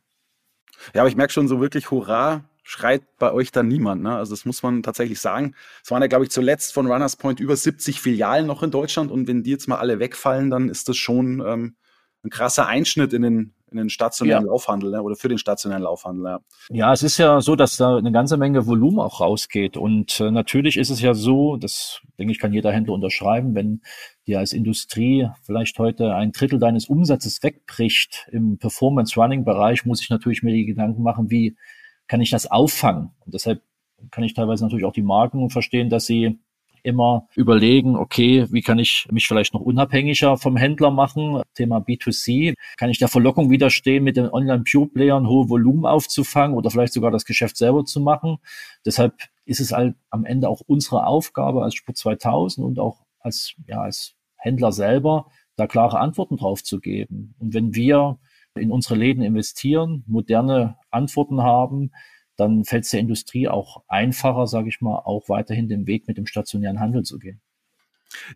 ja, aber ich merke schon so wirklich, hurra, schreit bei euch dann niemand, ne? Also das muss man tatsächlich sagen. Es waren ja, glaube ich, zuletzt von Runners Point über siebzig Filialen noch in Deutschland und wenn die jetzt mal alle wegfallen, dann ist das schon ähm, ein krasser Einschnitt in den, in den stationären ja. Laufhandel, ne? Oder für den stationären Laufhandel. Ja. ja, es ist ja so, dass da eine ganze Menge Volumen auch rausgeht und äh, natürlich ist es ja so, das denke ich, kann jeder Händler unterschreiben, wenn dir als Industrie vielleicht heute ein Drittel deines Umsatzes wegbricht im Performance-Running-Bereich, muss ich natürlich mir die Gedanken machen, wie kann ich das auffangen? Und deshalb kann ich teilweise natürlich auch die Marken verstehen, dass sie immer überlegen, okay, wie kann ich mich vielleicht noch unabhängiger vom Händler machen? Thema B to C. Kann ich der Verlockung widerstehen, mit den Online-Pure-Playern hohe Volumen aufzufangen oder vielleicht sogar das Geschäft selber zu machen? Deshalb ist es halt am Ende auch unsere Aufgabe als Sport zweitausend und auch als, ja, als Händler selber, da klare Antworten drauf zu geben. Und wenn wir in unsere Läden investieren, moderne Antworten haben, dann fällt es der Industrie auch einfacher, sage ich mal, auch weiterhin den Weg mit dem stationären Handel zu gehen.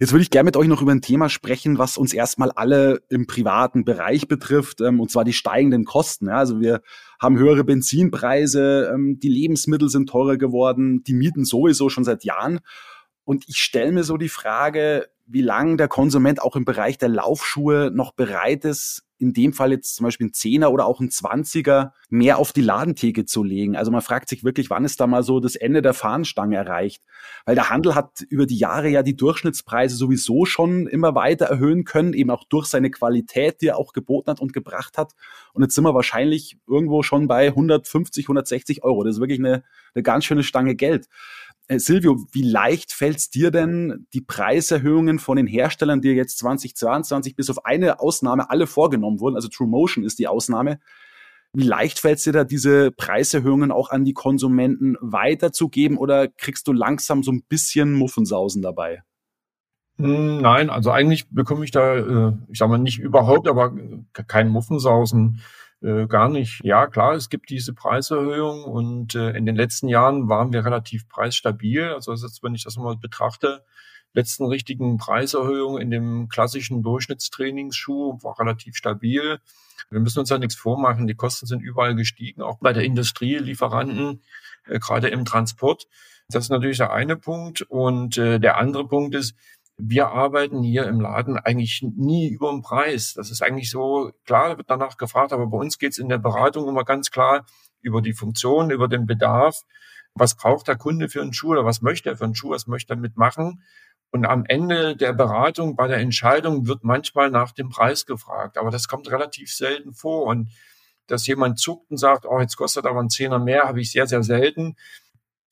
Jetzt würde ich gerne mit euch noch über ein Thema sprechen, was uns erstmal alle im privaten Bereich betrifft, ähm, und zwar die steigenden Kosten. Ja, also wir haben höhere Benzinpreise, ähm, die Lebensmittel sind teurer geworden, die Mieten sowieso schon seit Jahren. Und ich stelle mir so die Frage, wie lange der Konsument auch im Bereich der Laufschuhe noch bereit ist, in dem Fall jetzt zum Beispiel einen Zehner oder auch einen Zwanziger mehr auf die Ladentheke zu legen. Also man fragt sich wirklich, wann ist da mal so das Ende der Fahnenstange erreicht? Weil der Handel hat über die Jahre ja die Durchschnittspreise sowieso schon immer weiter erhöhen können, eben auch durch seine Qualität, die er auch geboten hat und gebracht hat. Und jetzt sind wir wahrscheinlich irgendwo schon bei hundertfünfzig, hundertsechzig Euro. Das ist wirklich eine, eine ganz schöne Stange Geld. Silvio, wie leicht fällt es dir denn, die Preiserhöhungen von den Herstellern, die jetzt zwanzig zweiundzwanzig bis auf eine Ausnahme alle vorgenommen wurden, also True Motion ist die Ausnahme, wie leicht fällt es dir da, diese Preiserhöhungen auch an die Konsumenten weiterzugeben, oder kriegst du langsam so ein bisschen Muffensausen dabei? Nein, also eigentlich bekomme ich da, ich sag mal nicht überhaupt, aber kein Muffensausen. Äh, gar nicht. Ja, klar, es gibt diese Preiserhöhung und äh, in den letzten Jahren waren wir relativ preisstabil. Also jetzt, wenn ich das nochmal betrachte, letzten richtigen Preiserhöhung in dem klassischen Durchschnittstrainingsschuh war relativ stabil. Wir müssen uns ja nichts vormachen. Die Kosten sind überall gestiegen, auch bei der Industrie, Lieferanten, äh, gerade im Transport. Das ist natürlich der eine Punkt. Und äh, der andere Punkt ist, wir arbeiten hier im Laden eigentlich nie über den Preis. Das ist eigentlich so, klar wird danach gefragt, aber bei uns geht's in der Beratung immer ganz klar über die Funktion, über den Bedarf. Was braucht der Kunde für einen Schuh oder was möchte er für einen Schuh, was möchte er mitmachen? Und am Ende der Beratung, bei der Entscheidung, wird manchmal nach dem Preis gefragt. Aber das kommt relativ selten vor. Und dass jemand zuckt und sagt, oh, jetzt kostet aber ein Zehner mehr, habe ich sehr, sehr selten.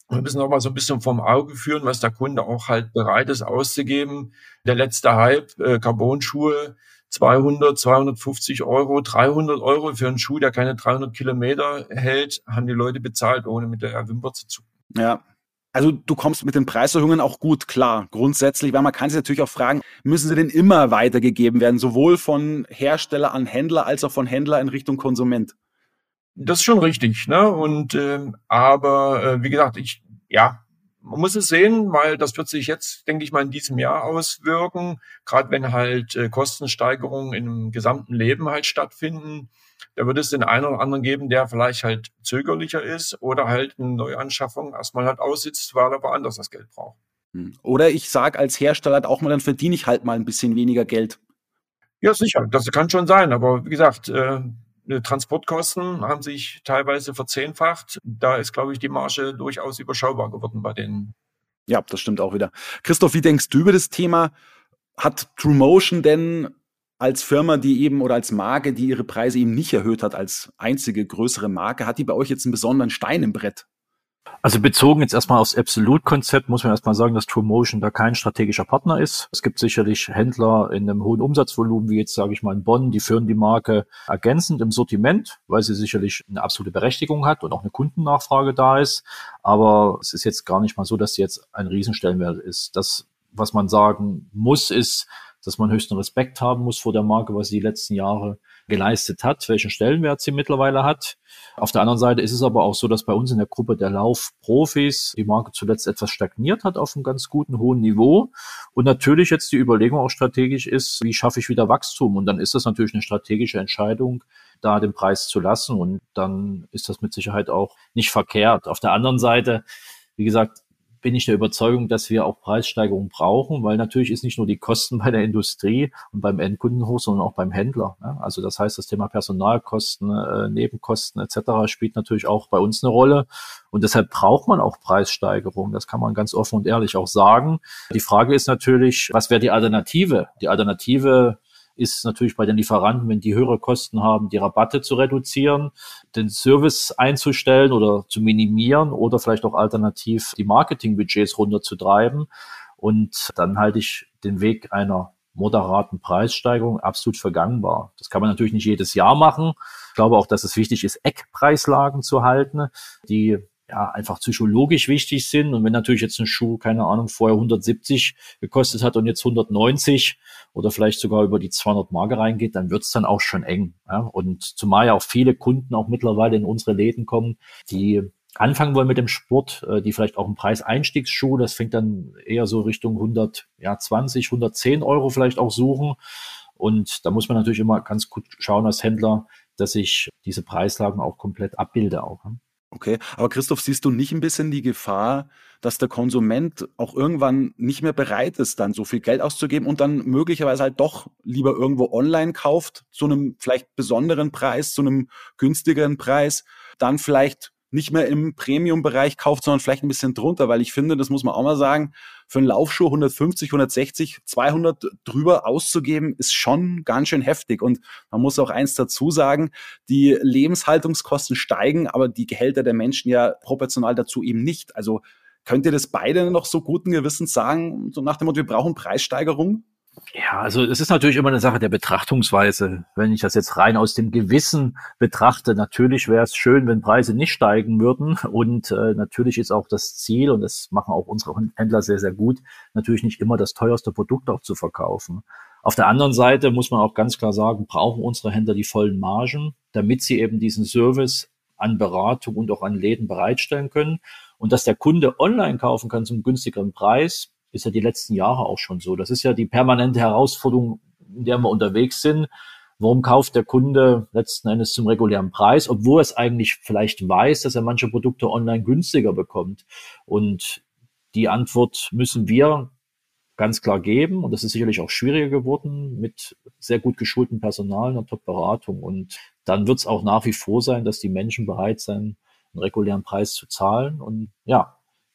Wir müssen auch mal so ein bisschen vom Auge führen, was der Kunde auch halt bereit ist auszugeben. Der letzte Hype, äh, Carbon-Schuhe, zweihundert, zweihundertfünfzig Euro, dreihundert Euro für einen Schuh, der keine dreihundert Kilometer hält, haben die Leute bezahlt, ohne mit der Wimper zu zucken. Ja, also du kommst mit den Preiserhöhungen auch gut klar, grundsätzlich, weil man kann sich natürlich auch fragen, müssen sie denn immer weitergegeben werden, sowohl von Hersteller an Händler als auch von Händler in Richtung Konsument? Das ist schon richtig, ne? Und ähm, aber äh, wie gesagt, ich ja, man muss es sehen, weil das wird sich jetzt, denke ich mal, in diesem Jahr auswirken. Gerade wenn halt äh, Kostensteigerungen im gesamten Leben halt stattfinden, da wird es den einen oder anderen geben, der vielleicht halt zögerlicher ist oder halt eine Neuanschaffung erstmal halt aussitzt, weil er woanders das Geld braucht. Oder ich sage als Hersteller auch mal, dann verdiene ich halt mal ein bisschen weniger Geld. Ja, sicher, das kann schon sein, aber wie gesagt, äh, Transportkosten haben sich teilweise verzehnfacht. Da ist, glaube ich, die Marge durchaus überschaubar geworden bei denen. Ja, das stimmt auch wieder. Christoph, wie denkst du über das Thema? Hat True Motion denn als Firma, die eben oder als Marke, die ihre Preise eben nicht erhöht hat, als einzige größere Marke, hat die bei euch jetzt einen besonderen Stein im Brett? Also bezogen jetzt erstmal aufs Absolute-Konzept muss man erstmal sagen, dass True Motion da kein strategischer Partner ist. Es gibt sicherlich Händler in einem hohen Umsatzvolumen, wie jetzt sage ich mal in Bonn, die führen die Marke ergänzend im Sortiment, weil sie sicherlich eine absolute Berechtigung hat und auch eine Kundennachfrage da ist. Aber es ist jetzt gar nicht mal so, dass sie jetzt ein Riesenstellenwert ist. Das, was man sagen muss, ist, dass man höchsten Respekt haben muss vor der Marke, was sie die letzten Jahre geleistet hat, welchen Stellenwert sie mittlerweile hat. Auf der anderen Seite ist es aber auch so, dass bei uns in der Gruppe der Laufprofis die Marke zuletzt etwas stagniert hat auf einem ganz guten, hohen Niveau. Und natürlich jetzt die Überlegung auch strategisch ist, wie schaffe ich wieder Wachstum? Und dann ist das natürlich eine strategische Entscheidung, da den Preis zu lassen. Und dann ist das mit Sicherheit auch nicht verkehrt. Auf der anderen Seite, wie gesagt, bin ich der Überzeugung, dass wir auch Preissteigerungen brauchen, weil natürlich ist nicht nur die Kosten bei der Industrie und beim Endkunden hoch, sondern auch beim Händler. Ne? Also das heißt, das Thema Personalkosten, äh, Nebenkosten et cetera spielt natürlich auch bei uns eine Rolle. Und deshalb braucht man auch Preissteigerungen. Das kann man ganz offen und ehrlich auch sagen. Die Frage ist natürlich, was wäre die Alternative? Die Alternative ist natürlich bei den Lieferanten, wenn die höhere Kosten haben, die Rabatte zu reduzieren, den Service einzustellen oder zu minimieren oder vielleicht auch alternativ die Marketingbudgets runterzutreiben. Und dann halte ich den Weg einer moderaten Preissteigerung absolut vergangbar. Das kann man natürlich nicht jedes Jahr machen. Ich glaube auch, dass es wichtig ist, Eckpreislagen zu halten, die ja einfach psychologisch wichtig sind. Und wenn natürlich jetzt ein Schuh, keine Ahnung, vorher hundertsiebzig gekostet hat und jetzt hundertneunzig oder vielleicht sogar über die zweihundert Marke reingeht, dann wird's dann auch schon eng. Ja? Und zumal ja auch viele Kunden auch mittlerweile in unsere Läden kommen, die anfangen wollen mit dem Sport, die vielleicht auch einen Preiseinstiegsschuh, das fängt dann eher so Richtung hundertzwanzig, hundertzehn Euro vielleicht auch suchen. Und da muss man natürlich immer ganz gut schauen als Händler, dass ich diese Preislagen auch komplett abbilde auch. Okay, aber Christoph, siehst du nicht ein bisschen die Gefahr, dass der Konsument auch irgendwann nicht mehr bereit ist, dann so viel Geld auszugeben und dann möglicherweise halt doch lieber irgendwo online kauft, zu einem vielleicht besonderen Preis, zu einem günstigeren Preis, dann vielleicht nicht mehr im Premium-Bereich kauft, sondern vielleicht ein bisschen drunter, weil ich finde, das muss man auch mal sagen, für einen Laufschuh hundertfünfzig, hundertsechzig, zweihundert drüber auszugeben, ist schon ganz schön heftig. Und man muss auch eins dazu sagen, die Lebenshaltungskosten steigen, aber die Gehälter der Menschen ja proportional dazu eben nicht. Also könnt ihr das beide noch so guten Gewissens sagen, so nach dem Motto, wir brauchen Preissteigerungen? Ja, also es ist natürlich immer eine Sache der Betrachtungsweise. Wenn ich das jetzt rein aus dem Gewissen betrachte, natürlich wäre es schön, wenn Preise nicht steigen würden. Und äh, natürlich ist auch das Ziel, und das machen auch unsere Händler sehr, sehr gut, natürlich nicht immer das teuerste Produkt auch zu verkaufen. Auf der anderen Seite muss man auch ganz klar sagen, brauchen unsere Händler die vollen Margen, damit sie eben diesen Service an Beratung und auch an Läden bereitstellen können. Und dass der Kunde online kaufen kann zum günstigeren Preis, ist ja die letzten Jahre auch schon so. Das ist ja die permanente Herausforderung, in der wir unterwegs sind. Warum kauft der Kunde letzten Endes zum regulären Preis, obwohl er es eigentlich vielleicht weiß, dass er manche Produkte online günstiger bekommt? Und die Antwort müssen wir ganz klar geben. Und das ist sicherlich auch schwieriger geworden mit sehr gut geschultem Personal und Top-Beratung. Und dann wird es auch nach wie vor sein, dass die Menschen bereit sein, einen regulären Preis zu zahlen. Und ja,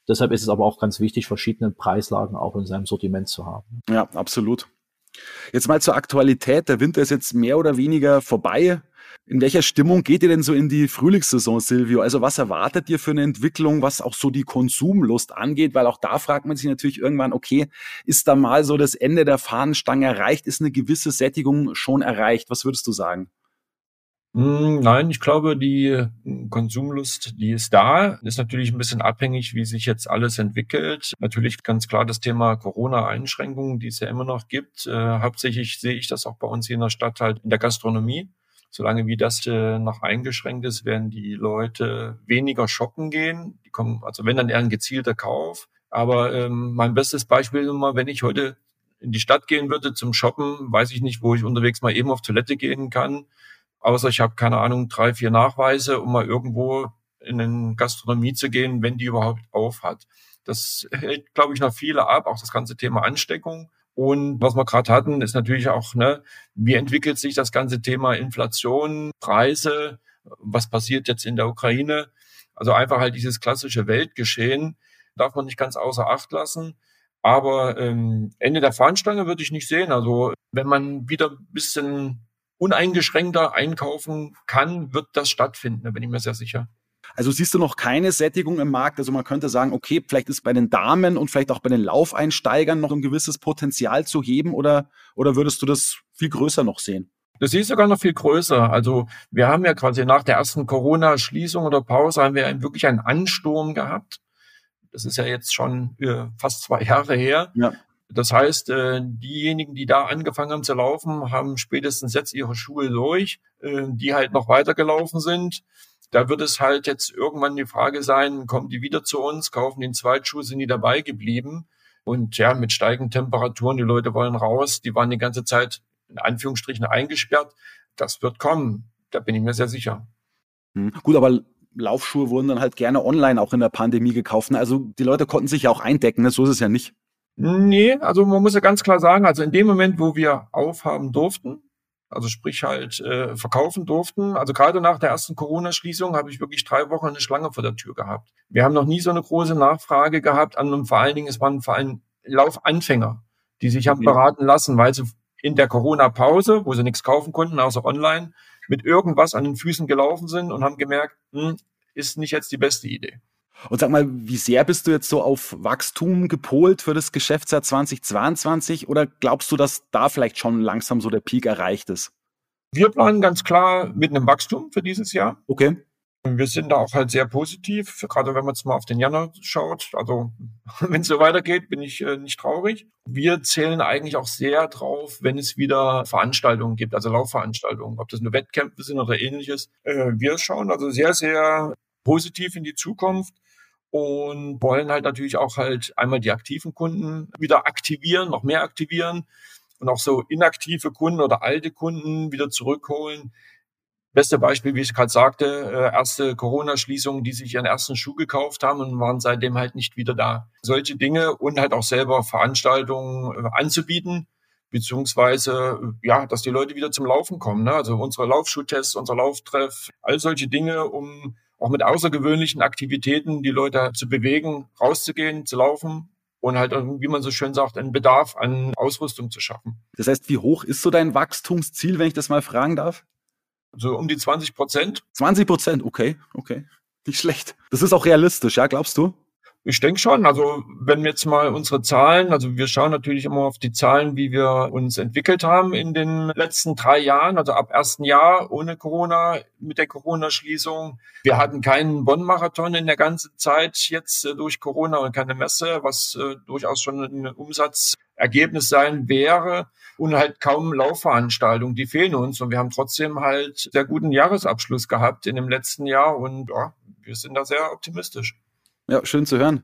deshalb ist es aber auch ganz wichtig, verschiedene Preislagen auch in seinem Sortiment zu haben. Ja, absolut. Jetzt mal zur Aktualität. Der Winter ist jetzt mehr oder weniger vorbei. In welcher Stimmung geht ihr denn so in die Frühlingssaison, Silvio? Also was erwartet ihr für eine Entwicklung, was auch so die Konsumlust angeht? Weil auch da fragt man sich natürlich irgendwann, okay, ist da mal so das Ende der Fahnenstange erreicht? Ist eine gewisse Sättigung schon erreicht? Was würdest du sagen? Nein, ich glaube, die Konsumlust, die ist da, ist natürlich ein bisschen abhängig, wie sich jetzt alles entwickelt. Natürlich ganz klar das Thema Corona-Einschränkungen, die es ja immer noch gibt. Äh, hauptsächlich sehe ich das auch bei uns hier in der Stadt halt in der Gastronomie. Solange wie das äh, noch eingeschränkt ist, werden die Leute weniger shoppen gehen. Die kommen, also wenn dann eher ein gezielter Kauf. Aber ähm, mein bestes Beispiel immer, wenn ich heute in die Stadt gehen würde zum Shoppen, weiß ich nicht, wo ich unterwegs mal eben auf Toilette gehen kann. Außer ich habe, keine Ahnung, drei, vier Nachweise, um mal irgendwo in eine Gastronomie zu gehen, wenn die überhaupt auf hat. Das hält, glaube ich, noch viele ab, auch das ganze Thema Ansteckung. Und was wir gerade hatten, ist natürlich auch, ne, wie entwickelt sich das ganze Thema Inflation, Preise, was passiert jetzt in der Ukraine? Also einfach halt dieses klassische Weltgeschehen darf man nicht ganz außer Acht lassen. Aber ähm, Ende der Fahnenstange würde ich nicht sehen. Also wenn man wieder ein bisschen uneingeschränkter einkaufen kann, wird das stattfinden, da bin ich mir sehr sicher. Also siehst du noch keine Sättigung im Markt? Also man könnte sagen, okay, vielleicht ist bei den Damen und vielleicht auch bei den Laufeinsteigern noch ein gewisses Potenzial zu heben, oder, oder würdest du das viel größer noch sehen? Das sehe ich sogar noch viel größer. Also wir haben ja quasi nach der ersten Corona-Schließung oder Pause haben wir wirklich einen Ansturm gehabt. Das ist ja jetzt schon fast zwei Jahre her. Ja. Das heißt, diejenigen, die da angefangen haben zu laufen, haben spätestens jetzt ihre Schuhe durch, die halt noch weitergelaufen sind. Da wird es halt jetzt irgendwann die Frage sein, kommen die wieder zu uns, kaufen den Zweitschuh, sind die dabei geblieben? Und ja, mit steigenden Temperaturen, die Leute wollen raus, die waren die ganze Zeit in Anführungsstrichen eingesperrt. Das wird kommen, da bin ich mir sehr sicher. Hm, gut, aber Laufschuhe wurden dann halt gerne online auch in der Pandemie gekauft. Also die Leute konnten sich ja auch eindecken, so ist es ja nicht. Nee, also man muss ja ganz klar sagen, also in dem Moment, wo wir aufhaben durften, also sprich halt äh, verkaufen durften, also gerade nach der ersten Corona-Schließung habe ich wirklich drei Wochen eine Schlange vor der Tür gehabt. Wir haben noch nie so eine große Nachfrage gehabt, an, vor allen Dingen, es waren vor allem Laufanfänger, die sich haben beraten lassen, weil sie in der Corona-Pause, wo sie nichts kaufen konnten, außer online, mit irgendwas an den Füßen gelaufen sind und haben gemerkt, hm, ist nicht jetzt die beste Idee. Und sag mal, wie sehr bist du jetzt so auf Wachstum gepolt für das Geschäftsjahr zweitausendzweiundzwanzig, oder glaubst du, dass da vielleicht schon langsam so der Peak erreicht ist? Wir planen ganz klar mit einem Wachstum für dieses Jahr. Okay. Wir sind da auch halt sehr positiv, gerade wenn man jetzt mal auf den Januar schaut. Also wenn es so weitergeht, bin ich äh, nicht traurig. Wir zählen eigentlich auch sehr drauf, wenn es wieder Veranstaltungen gibt, also Laufveranstaltungen, ob das nur Wettkämpfe sind oder ähnliches. Äh, wir schauen also sehr, sehr positiv in die Zukunft. Und wollen halt natürlich auch halt einmal die aktiven Kunden wieder aktivieren, noch mehr aktivieren und auch so inaktive Kunden oder alte Kunden wieder zurückholen. Beste Beispiel, wie ich gerade sagte, erste Corona-Schließungen, die sich ihren ersten Schuh gekauft haben und waren seitdem halt nicht wieder da. Solche Dinge und halt auch selber Veranstaltungen anzubieten, beziehungsweise, ja, dass die Leute wieder zum Laufen kommen, ne? Also unsere Laufschuhtests, unser Lauftreff, all solche Dinge, um auch mit außergewöhnlichen Aktivitäten die Leute zu bewegen, rauszugehen, zu laufen. Und halt, wie man so schön sagt, einen Bedarf an Ausrüstung zu schaffen. Das heißt, wie hoch ist so dein Wachstumsziel, wenn ich das mal fragen darf? So um die zwanzig Prozent. zwanzig Prozent, okay, okay. Nicht schlecht. Das ist auch realistisch, ja, glaubst du? Ich denke schon. Also wenn wir jetzt mal unsere Zahlen, also wir schauen natürlich immer auf die Zahlen, wie wir uns entwickelt haben in den letzten drei Jahren, also ab ersten Jahr ohne Corona, mit der Corona-Schließung. Wir hatten keinen Bonn-Marathon in der ganzen Zeit jetzt durch Corona und keine Messe, was äh, durchaus schon ein Umsatzergebnis sein wäre und halt kaum Laufveranstaltungen, die fehlen uns. Und wir haben trotzdem halt sehr guten Jahresabschluss gehabt in dem letzten Jahr und ja, wir sind da sehr optimistisch. Ja, schön zu hören.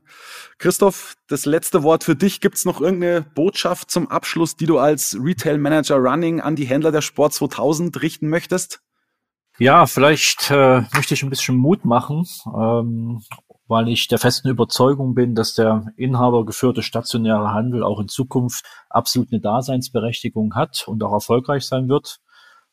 Christoph, das letzte Wort für dich. Gibt es noch irgendeine Botschaft zum Abschluss, die du als Retail Manager Running an die Händler der Sport zweitausend richten möchtest? Ja, vielleicht äh, möchte ich ein bisschen Mut machen, ähm, weil ich der festen Überzeugung bin, dass der inhabergeführte stationäre Handel auch in Zukunft absolut eine Daseinsberechtigung hat und auch erfolgreich sein wird,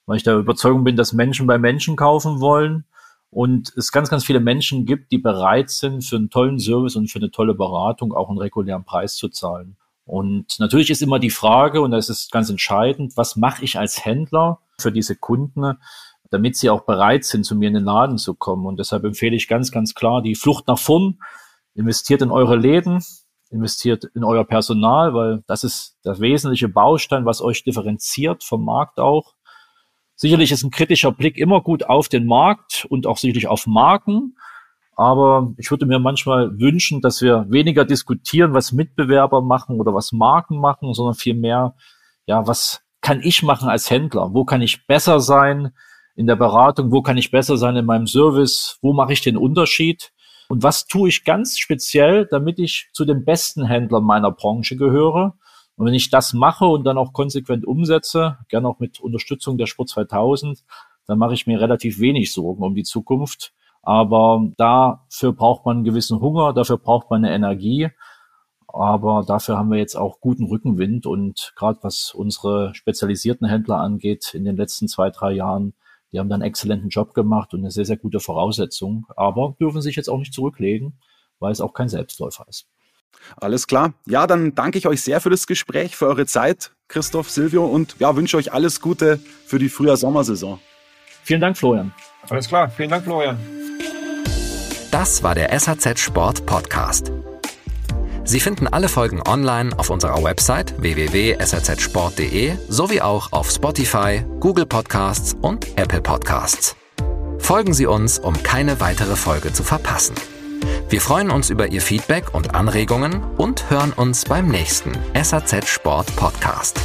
weil ich der Überzeugung bin, dass Menschen bei Menschen kaufen wollen. Und es ganz, ganz viele Menschen gibt, die bereit sind, für einen tollen Service und für eine tolle Beratung auch einen regulären Preis zu zahlen. Und natürlich ist immer die Frage, und das ist ganz entscheidend, was mache ich als Händler für diese Kunden, damit sie auch bereit sind, zu mir in den Laden zu kommen. Und deshalb empfehle ich ganz, ganz klar die Flucht nach vorn. Investiert in eure Läden, investiert in euer Personal, weil das ist der wesentliche Baustein, was euch differenziert vom Markt auch. Sicherlich ist ein kritischer Blick immer gut auf den Markt und auch sicherlich auf Marken. Aber ich würde mir manchmal wünschen, dass wir weniger diskutieren, was Mitbewerber machen oder was Marken machen, sondern vielmehr, ja, was kann ich machen als Händler? Wo kann ich besser sein in der Beratung? Wo kann ich besser sein in meinem Service? Wo mache ich den Unterschied? Und was tue ich ganz speziell, damit ich zu den besten Händlern meiner Branche gehöre? Und wenn ich das mache und dann auch konsequent umsetze, gerne auch mit Unterstützung der Sport zweitausend, dann mache ich mir relativ wenig Sorgen um die Zukunft. Aber dafür braucht man einen gewissen Hunger, dafür braucht man eine Energie. Aber dafür haben wir jetzt auch guten Rückenwind. Und gerade was unsere spezialisierten Händler angeht, in den letzten zwei, drei Jahren, die haben da einen exzellenten Job gemacht und eine sehr, sehr gute Voraussetzung. Aber dürfen sich jetzt auch nicht zurücklegen, weil es auch kein Selbstläufer ist. Alles klar. Ja, dann danke ich euch sehr für das Gespräch, für eure Zeit, Christoph, Silvio, und ja, wünsche euch alles Gute für die Frühjahr-Sommersaison. Vielen Dank, Florian. Alles klar. Vielen Dank, Florian. Das war der S A Z Sport Podcast. Sie finden alle Folgen online auf unserer Website w w w punkt s a z sport punkt d e sowie auch auf Spotify, Google Podcasts und Apple Podcasts. Folgen Sie uns, um keine weitere Folge zu verpassen. Wir freuen uns über Ihr Feedback und Anregungen und hören uns beim nächsten S A Z Sport Podcast.